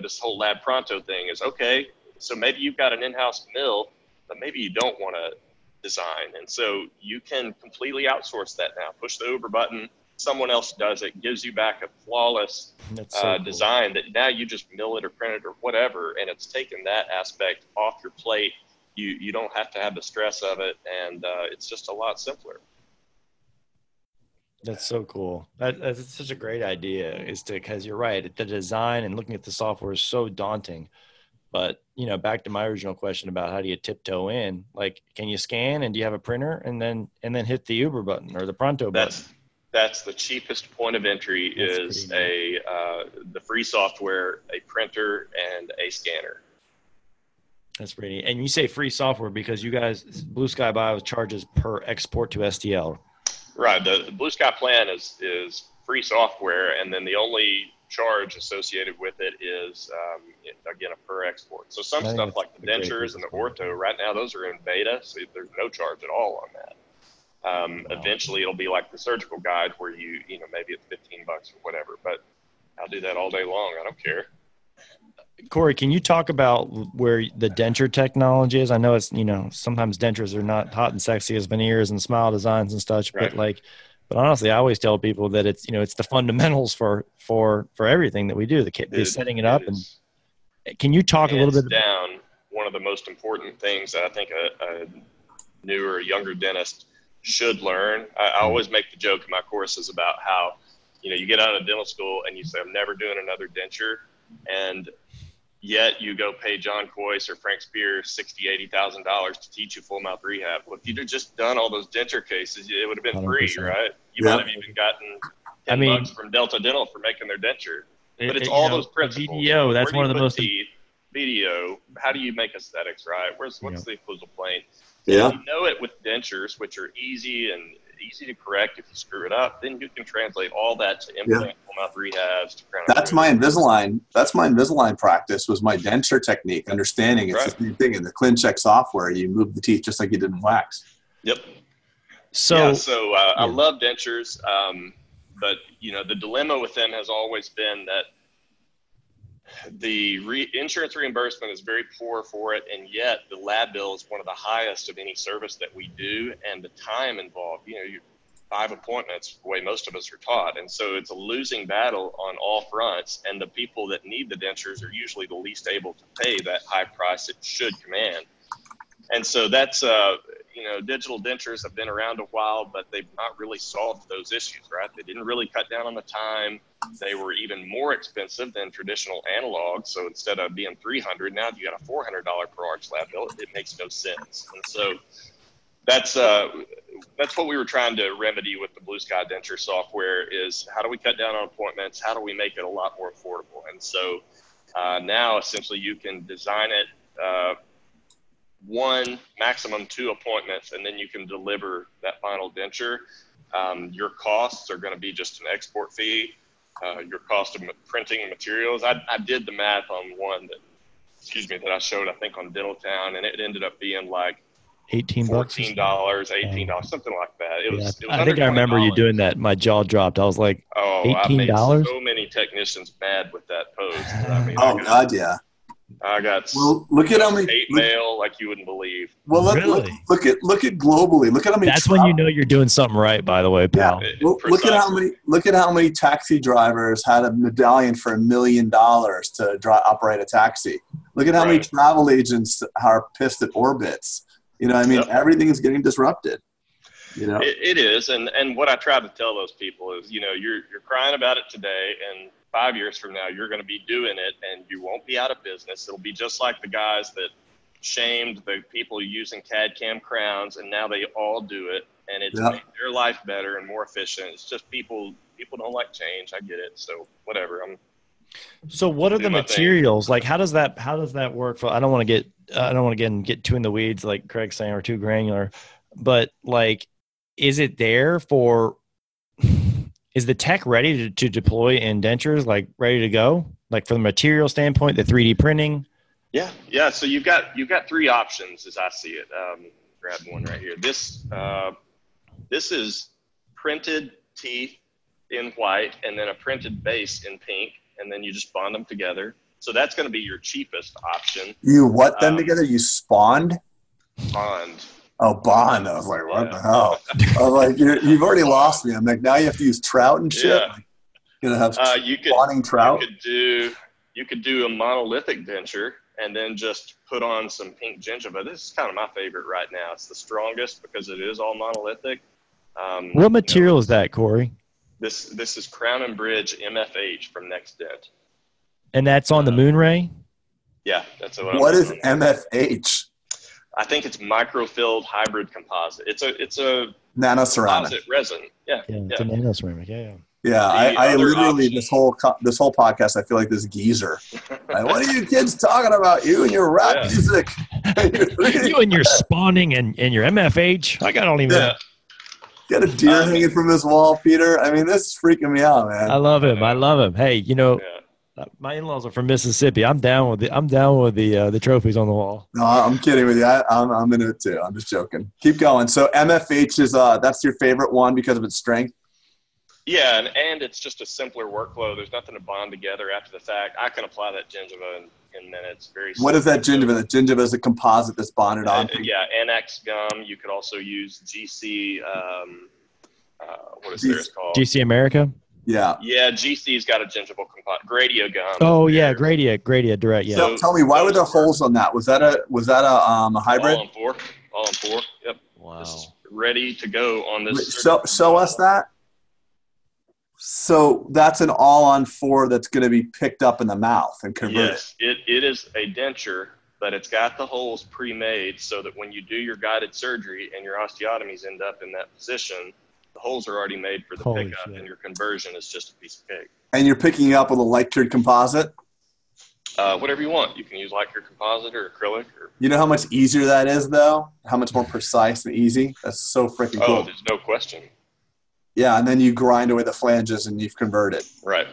this whole Lab Pronto thing is okay. So maybe you've got an in-house mill, but maybe you don't want to design. And so you can completely outsource that now. Push the Uber button. Someone else does it. Gives you back a flawless design that now you just mill it or print it or whatever. And it's taken that aspect off your plate. You don't have to have the stress of it. And it's just a lot simpler. That's so cool. That's such a great idea because you're right. The design and looking at the software is so daunting. But, back to my original question about how do you tiptoe in, like, can you scan and do you have a printer and then hit the Uber button or the Pronto button? That's the cheapest point of entry is the free software, a printer and a scanner. That's pretty neat. And you say free software because you guys, Blue Sky Bio charges per export to STL. Right. The Blue Sky Plan is free software. And then the only charge associated with it is again a per export. So some stuff like the dentures and the ortho right now, those are in beta, so there's no charge at all on that. Eventually it'll be like the surgical guide where you know maybe it's $15 or whatever, but I'll do that all day long. I don't care. Corey, can you talk about where the denture technology is? I know it's sometimes dentures are not hot and sexy as veneers and smile designs and such, right. But honestly, I always tell people that it's it's the fundamentals for everything that we do. The setting it up, and can you talk a little bit? Down one of the most important things that I think a newer, younger dentist should learn. I always make the joke in my courses about how you get out of dental school and you say, "I'm never doing another denture," and yet you go pay John Coyce or Frank Spear $60,000, $80,000 to teach you full mouth rehab. Well, if you'd have just done all those denture cases, it would have been 100%. Free, right? You might have even gotten $10 from Delta Dental for making their denture. But it's all those principles. VDO, that's one of the most... Teeth, VDO, how do you make aesthetics, right? What's the occlusal plane? Yeah. If you know it with dentures, which are easy to correct if you screw it up, then you can translate all that to implant full mouth rehabs. That's my Invisalign practice was my denture technique, understanding it's the same thing. In the ClinCheck software, you move the teeth just like you did in wax. Yep. So I love dentures, but the dilemma with them has always been that the insurance reimbursement is very poor for it, and yet the lab bill is one of the highest of any service that we do, and the time involved, you know, you 5 appointments, the way most of us are taught. And so it's a losing battle on all fronts, and the people that need the dentures are usually the least able to pay that high price it should command. And so that's, you know, digital dentures have been around a while, but they've not really solved those issues, right? They didn't really cut down on the time. They were even more expensive than traditional analog. So instead of being $300, now you got a $400 per arch lab bill. It makes no sense. And so that's what we were trying to remedy with the Blue Sky Denture software is how do we cut down on appointments? How do we make it a lot more affordable? And so now essentially you can design it one, maximum 2 appointments, and then you can deliver that final denture. Your costs are going to be just an export fee, your cost of printing materials. I did the math on one that, that I showed, I think, on Dentaltown, and it ended up being like, $18, something like that. It was I think I remember you doing that. My jaw dropped. I was like, oh, $18. So many technicians mad with that post. I mean, I got look at how many mail like you wouldn't believe. Well, look at globally. Look at how many. That's when you know you're doing something right. By the way, pal. Yeah, look at how many taxi drivers had a medallion for $1 million to operate a taxi. Look at how many travel agents are pissed at Orbitz. You know, I mean, everything is getting disrupted. You know, it is, and what I try to tell those people is, you know, you're crying about it today, and 5 years from now, you're going to be doing it, and you won't be out of business. It'll be just like the guys that shamed the people using CAD/CAM crowns, and now they all do it, and it's made their life better and more efficient. It's just people don't like change. I get it, so whatever. So what are the materials like? How does that work? For I don't want to get too in the weeds, like Craig's saying, or too granular. But like, is it there for? Is the tech ready to deploy in dentures? Like ready to go? Like from the material standpoint, the 3D printing. Yeah. So you've got 3 options as I see it. Grab one right here. This is printed teeth in white, and then a printed base in pink. And then you just bond them together. So that's going to be your cheapest option. You what them together? You spawned? Bond. Oh, bond. I was like, what the hell? I was like, you've already lost me. I'm like, now you have to use trout and shit? Yeah. You're going to have spawning trout? You could do a monolithic denture and then just put on some pink gingiva. This is kind of my favorite right now. It's the strongest because it is all monolithic. What material is that, Corey? This is Crown and Bridge MFH from Next Dent. And that's on the Moonray? Yeah, that's what I'm saying. What is MFH? I think it's microfilled hybrid composite. It's a nanoceramic resin. Yeah, it's a nanoceramic. Yeah. Yeah, I literally this whole podcast, I feel like this geezer. Like, what are you kids talking about? You and your rap music. You and your spawning and your MFH. I don't even know. Got a deer hanging from this wall, Peter. I mean, this is freaking me out, man. I love him. Hey, you know, my in-laws are from Mississippi. I'm down with the trophies on the wall. No, I'm kidding with you. I'm into it too. I'm just joking. Keep going. So MFH is that's your favorite one because of its strength. Yeah, and it's just a simpler workflow. There's nothing to bond together after the fact. I can apply that gingiva in minutes. Very. What is that gingiva? That gingiva is a composite that's bonded on. Yeah, annex gum. You could also use GC. What is theirs called? GC America. Yeah. Yeah, GC's got a gingival composite. Gradia gum. Oh yeah, Gradia direct. Yeah. So tell me, why were there holes on that? Was that a hybrid? All on four. Yep. Wow. This is ready to go on this. So show us that. So that's an all-on-4 that's going to be picked up in the mouth and converted. Yes, it is a denture, but it's got the holes pre-made so that when you do your guided surgery and your osteotomies end up in that position, the holes are already made for the pickup, and your conversion is just a piece of cake. And you're picking up with a light-cured composite? Whatever you want. You can use light-cured composite or acrylic. You know how much easier that is, though? How much more precise and easy? That's so freaking cool. Oh, there's no question. Yeah, and then you grind away the flanges and you've converted. Right.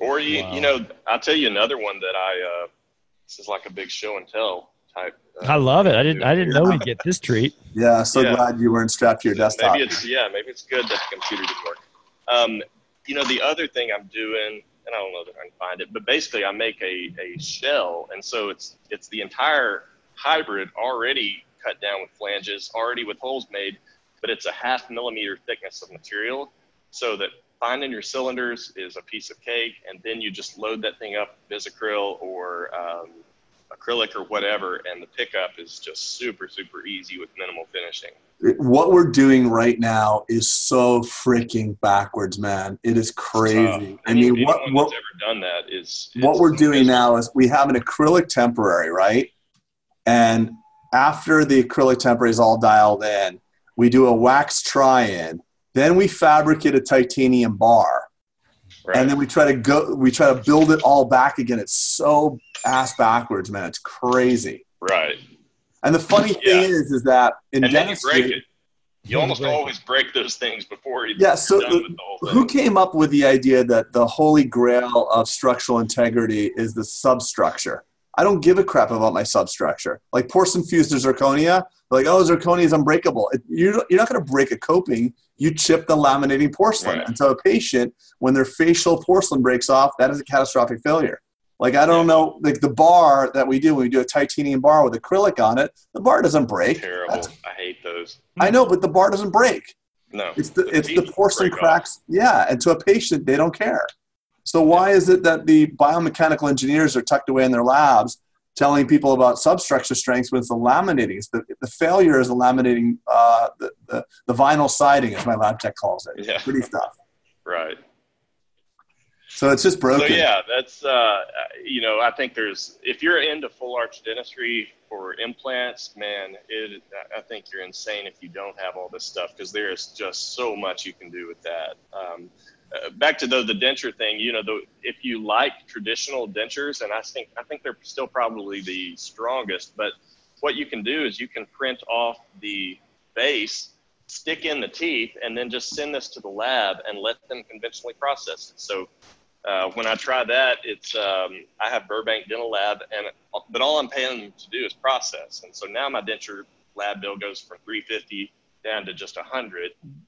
Or, you know, I'll tell you another one that this is like a big show and tell type. I love it. I didn't know we'd get this treat. Yeah, glad you weren't strapped to your desktop. Maybe it's good that the computer didn't work. You know, the other thing I'm doing and I don't know that I can find it, but basically I make a shell. And so it's the entire hybrid already cut down with flanges, already with holes made, but it's a 0.5 millimeter thickness of material so that finding your cylinders is a piece of cake. And then you just load that thing up with Visacryl or acrylic or whatever, and the pickup is just super, super easy with minimal finishing. What we're doing right now is so freaking backwards, man. It is crazy. I mean, what ever done that is what we're doing now is we have an acrylic temporary, right? And after the acrylic temporary is all dialed in, we do a wax try-in. Then we fabricate a titanium bar, right, and then we try to build it all back again. It's so ass backwards, man. It's crazy. Right. And the funny thing is that in dentistry, you almost always break those things before you. Yeah. So who came up with the idea that the holy grail of structural integrity is the substructure? I don't give a crap about my substructure. Like porcelain fused to zirconia, like, oh, zirconia is unbreakable. You're not going to break a coping. You chip the laminating porcelain. Right. And so a patient, when their facial porcelain breaks off, that is a catastrophic failure. Like, I don't know, like the bar that we do, when we do a titanium bar with acrylic on it, the bar doesn't break. Terrible. I hate those. I know, but the bar doesn't break. No. It's the porcelain cracks. Off. Yeah. And to a patient, they don't care. So why is it that the biomechanical engineers are tucked away in their labs telling people about substructure strengths when it's the laminating? It's the failure is the laminating, the vinyl siding, as my lab tech calls it. Yeah. Pretty stuff. Right. So it's just broken. So yeah, that's, you know, I think there's, if you're into full arch dentistry for implants, man, I think you're insane if you don't have all this stuff, because there is just so much you can do with that. Back to the denture thing, you know, if you like traditional dentures, and I think they're still probably the strongest, but what you can do is you can print off the base, stick in the teeth, and then just send this to the lab and let them conventionally process it. So when I try that, it's I have Burbank Dental Lab, but all I'm paying them to do is process. And so now my denture lab bill goes from $350 down to just $100,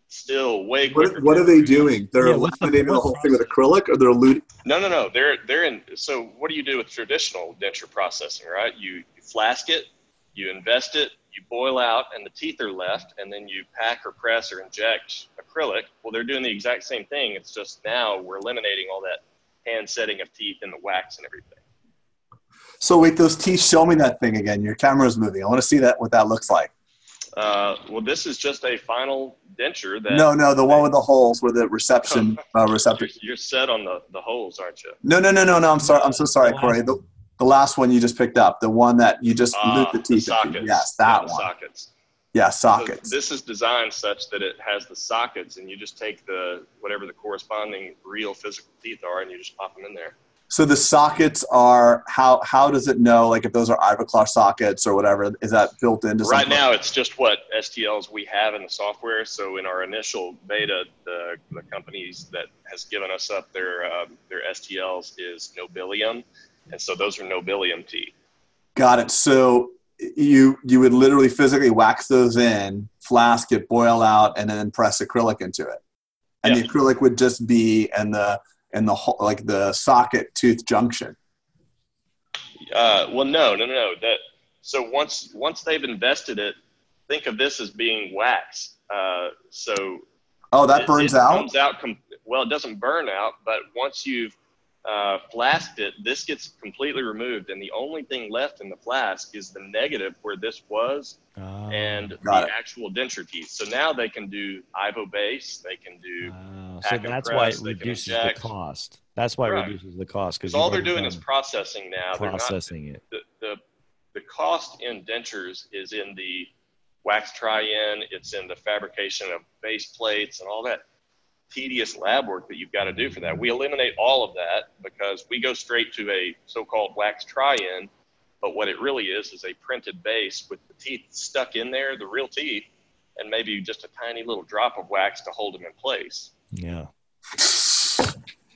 still way quicker. What are they doing? They're eliminating the whole thing with acrylic, or they're eluting? No. They're in. So what do you do with traditional denture processing, right? You flask it, you invest it, you boil out, and the teeth are left, and then you pack or press or inject acrylic. Well, they're doing the exact same thing. It's just now we're eliminating all that hand setting of teeth and the wax and everything. So wait, those teeth, show me that thing again. Your camera's moving. I want to see that, what that looks like. Well, this is just a final denture. The one with the holes where the reception receptor. You're set on the holes, aren't you? No. I'm sorry. I'm so sorry, Corey. The last one you just picked up, the one that you just looped the teeth. Sockets. Yes, that one. Sockets. Yeah, sockets. So this is designed such that it has the sockets, and you just take whatever the corresponding real physical teeth are, and you just pop them in there. So the sockets are, how does it know, like, if those are Ivoclar sockets or whatever, is that built into something? Right now, it's just what STLs we have in the software. So in our initial beta, the companies that has given us up their STLs is Nobilium. And so those are Nobilium teeth. Got it. So you would literally physically wax those in, flask it, boil out, and then press acrylic into it. And the acrylic would just be, and the whole, like, the socket tooth junction. Well, no. So once they've invested it, think of this as being wax. That burns out. Comes out. Well, it doesn't burn out, but once you've flasked it, this gets completely removed, and the only thing left in the flask is the negative where this was, and the actual denture teeth. So now they can do Ivo base, they can do so that's why it reduces the cost. That's why it reduces the cost, because all they're doing is processing now. Processing it. The cost in dentures is in the wax try-in, it's in the fabrication of base plates and all that tedious lab work that you've got to do for that. We eliminate all of that because we go straight to a so-called wax try-in, but what it really is a printed base with the teeth stuck in there, the real teeth, and maybe just a tiny little drop of wax to hold them in place. Yeah.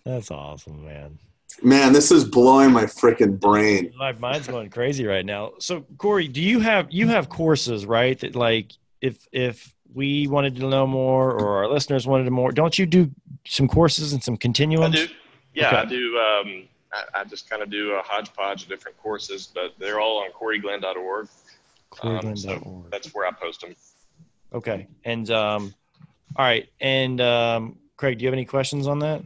That's awesome, man. Man, this is blowing my freaking brain. My mind's going crazy right now. So, Corey, do you have courses, right? That, like, if we wanted to know more, or our listeners wanted to more, don't you do some courses and some continuums? I do. Yeah, okay. I do. I just kind of do a hodgepodge of different courses, but they're all on coryglenn.org. So that's where I post them. Okay. And all right. And Craig, do you have any questions on that?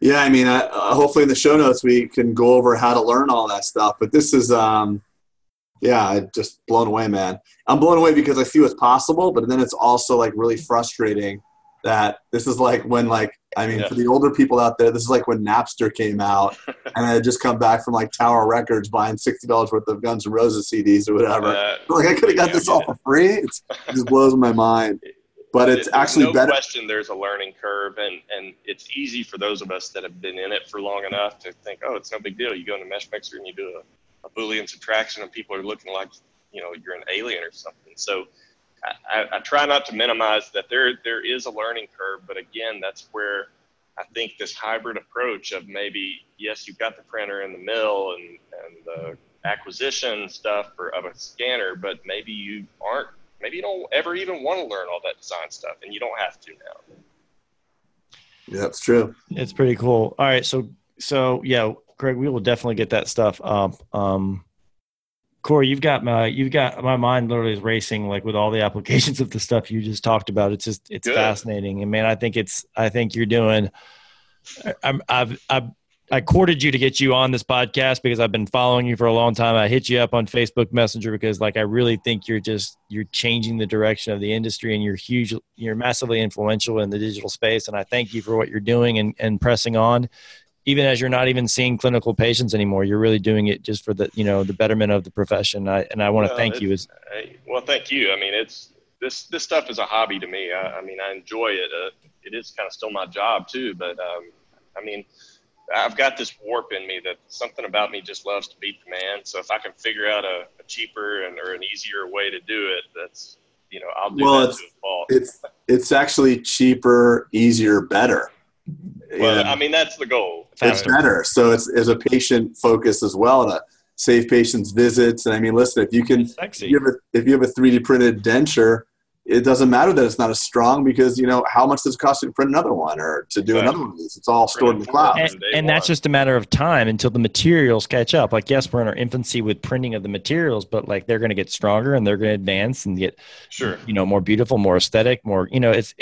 Yeah, I mean, hopefully in the show notes we can go over how to learn all that stuff. But this is, yeah, I'm just blown away, man. I'm blown away because I see what's possible, but then it's also like really frustrating that this is like when, like, I mean, yeah, for the older people out there, this is like when Napster came out and I had just come back from like Tower Records buying $60 worth of Guns N' Roses CDs or whatever. Like I could have got this all for free. It just blows my mind. But it's actually no better. No question, there's a learning curve, and it's easy for those of us that have been in it for long enough to think, oh, it's no big deal. You go into MeshMixer and you do a Boolean subtraction, and people are looking like, you know, you're an alien or something. So I try not to minimize that there is a learning curve, but again, that's where I think this hybrid approach of maybe, yes, you've got the printer and the mill and the acquisition stuff of a scanner, but maybe you aren't. Maybe you don't ever even want to learn all that design stuff, and you don't have to now. Yeah, that's true. It's pretty cool. All right, so yeah, Craig, we will definitely get that stuff up. Corey, you've got my mind literally is racing like with all the applications of the stuff you just talked about. It's just it's good. Fascinating, and man, I think you're doing. I courted you to get you on this podcast because I've been following you for a long time. I hit you up on Facebook Messenger because like, I really think you're changing the direction of the industry, and you're massively influential in the digital space. And I thank you for what you're doing and pressing on, even as you're not even seeing clinical patients anymore. You're really doing it just for the, you know, the betterment of the profession. And I want to thank you. Well, thank you. I mean, it's this stuff is a hobby to me. I mean, I enjoy it. It is kind of still my job too, but I mean, I've got this warp in me that something about me just loves to beat the man. So if I can figure out a cheaper or an easier way to do it, that's, you know, I'll do that to a fault. It's actually cheaper, easier, better. Well, and I mean, that's the goal. It's better. So it's a patient focus as well to save patients visits. And I mean, listen, if you have a 3D printed denture, it doesn't matter that it's not as strong because, you know, how much does it cost you to print another one or to do another one of these? It's all stored in the cloud. And that's just a matter of time until the materials catch up. Like, yes, we're in our infancy with printing of the materials, but like they're going to get stronger and they're going to advance and get, you know, more beautiful, more aesthetic, more, you know, it's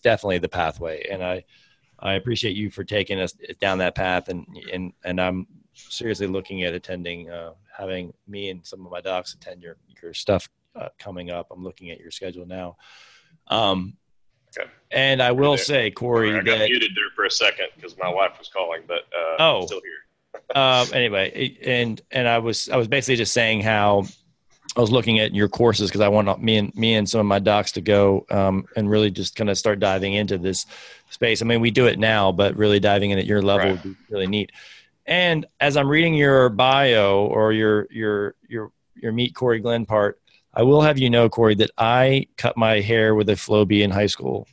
definitely the pathway. And I appreciate you for taking us down that path. And I'm seriously looking at attending, having me and some of my docs attend your stuff coming up. I'm looking at your schedule now. Okay. And I will say, Corey, I got muted there for a second because my wife was calling, but I'm still here. Anyway, and I was basically just saying how I was looking at your courses because I want me and some of my docs to go and really just kind of start diving into this space. I mean, we do it now, but really diving in at your level would be really neat. And as I'm reading your bio or your Meet Corey Glenn part, I will have you know, Corey, that I cut my hair with a Flowbee in high school.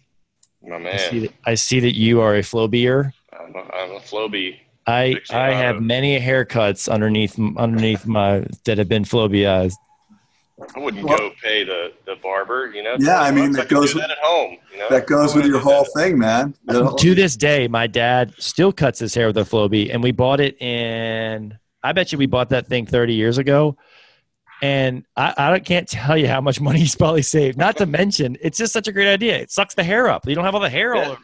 My man. I see that you are a Flowbeer. I'm a Flowbee. I have many haircuts underneath my that have been Flowbeeized. I wouldn't go pay the barber, you know. Yeah, I mean that goes with that at home. You know? That goes with your whole thing, man. To this day, my dad still cuts his hair with a Flowbee, and we bought it in. I bet you we bought that thing 30 years ago. And I can't tell you how much money he's probably saved. Not to mention, it's just such a great idea. It sucks the hair up. You don't have all the hair all over.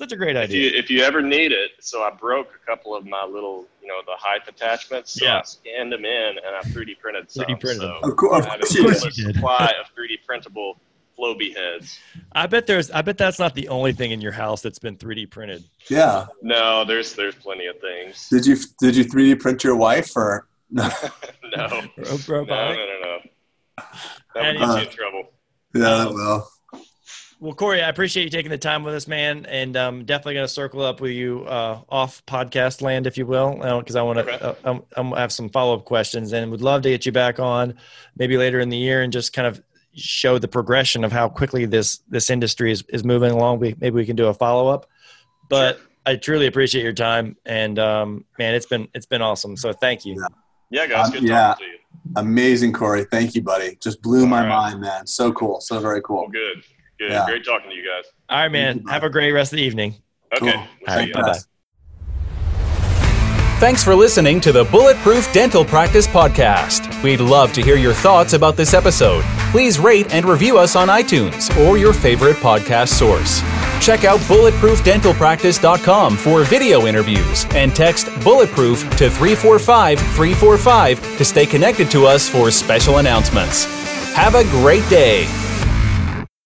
Such a great idea. If you ever need it. So I broke a couple of my little, you know, the hype attachments. So I scanned them in and I 3D printed some. 3D printed. So of course you did. Supply of 3D printable Flowbee heads. I bet that's not the only thing in your house that's been 3D printed. Yeah. No, there's plenty of things. Did you 3D print your wife or? No. No. That would get you in trouble. Yeah, that will. Well, Corey, I appreciate you taking the time with us, man, and I'm definitely going to circle up with you off podcast land, if you will, because I want to I'm have some follow-up questions and would love to get you back on maybe later in the year and just kind of show the progression of how quickly this industry is moving along. Maybe we can do a follow-up. But I truly appreciate your time, and, man, it's been awesome, so thank you. Yeah, guys, good talking to you. Amazing, Corey. Thank you, buddy. Just blew my mind, man. So cool. So very cool. Well, good. Great talking to you guys. All right, man. Have a great rest of the evening. Okay. Cool. All right. Bye. Thanks for listening to the Bulletproof Dental Practice Podcast. We'd love to hear your thoughts about this episode. Please rate and review us on iTunes or your favorite podcast source. Check out bulletproofdentalpractice.com for video interviews and text Bulletproof to 345-345 to stay connected to us for special announcements. Have a great day.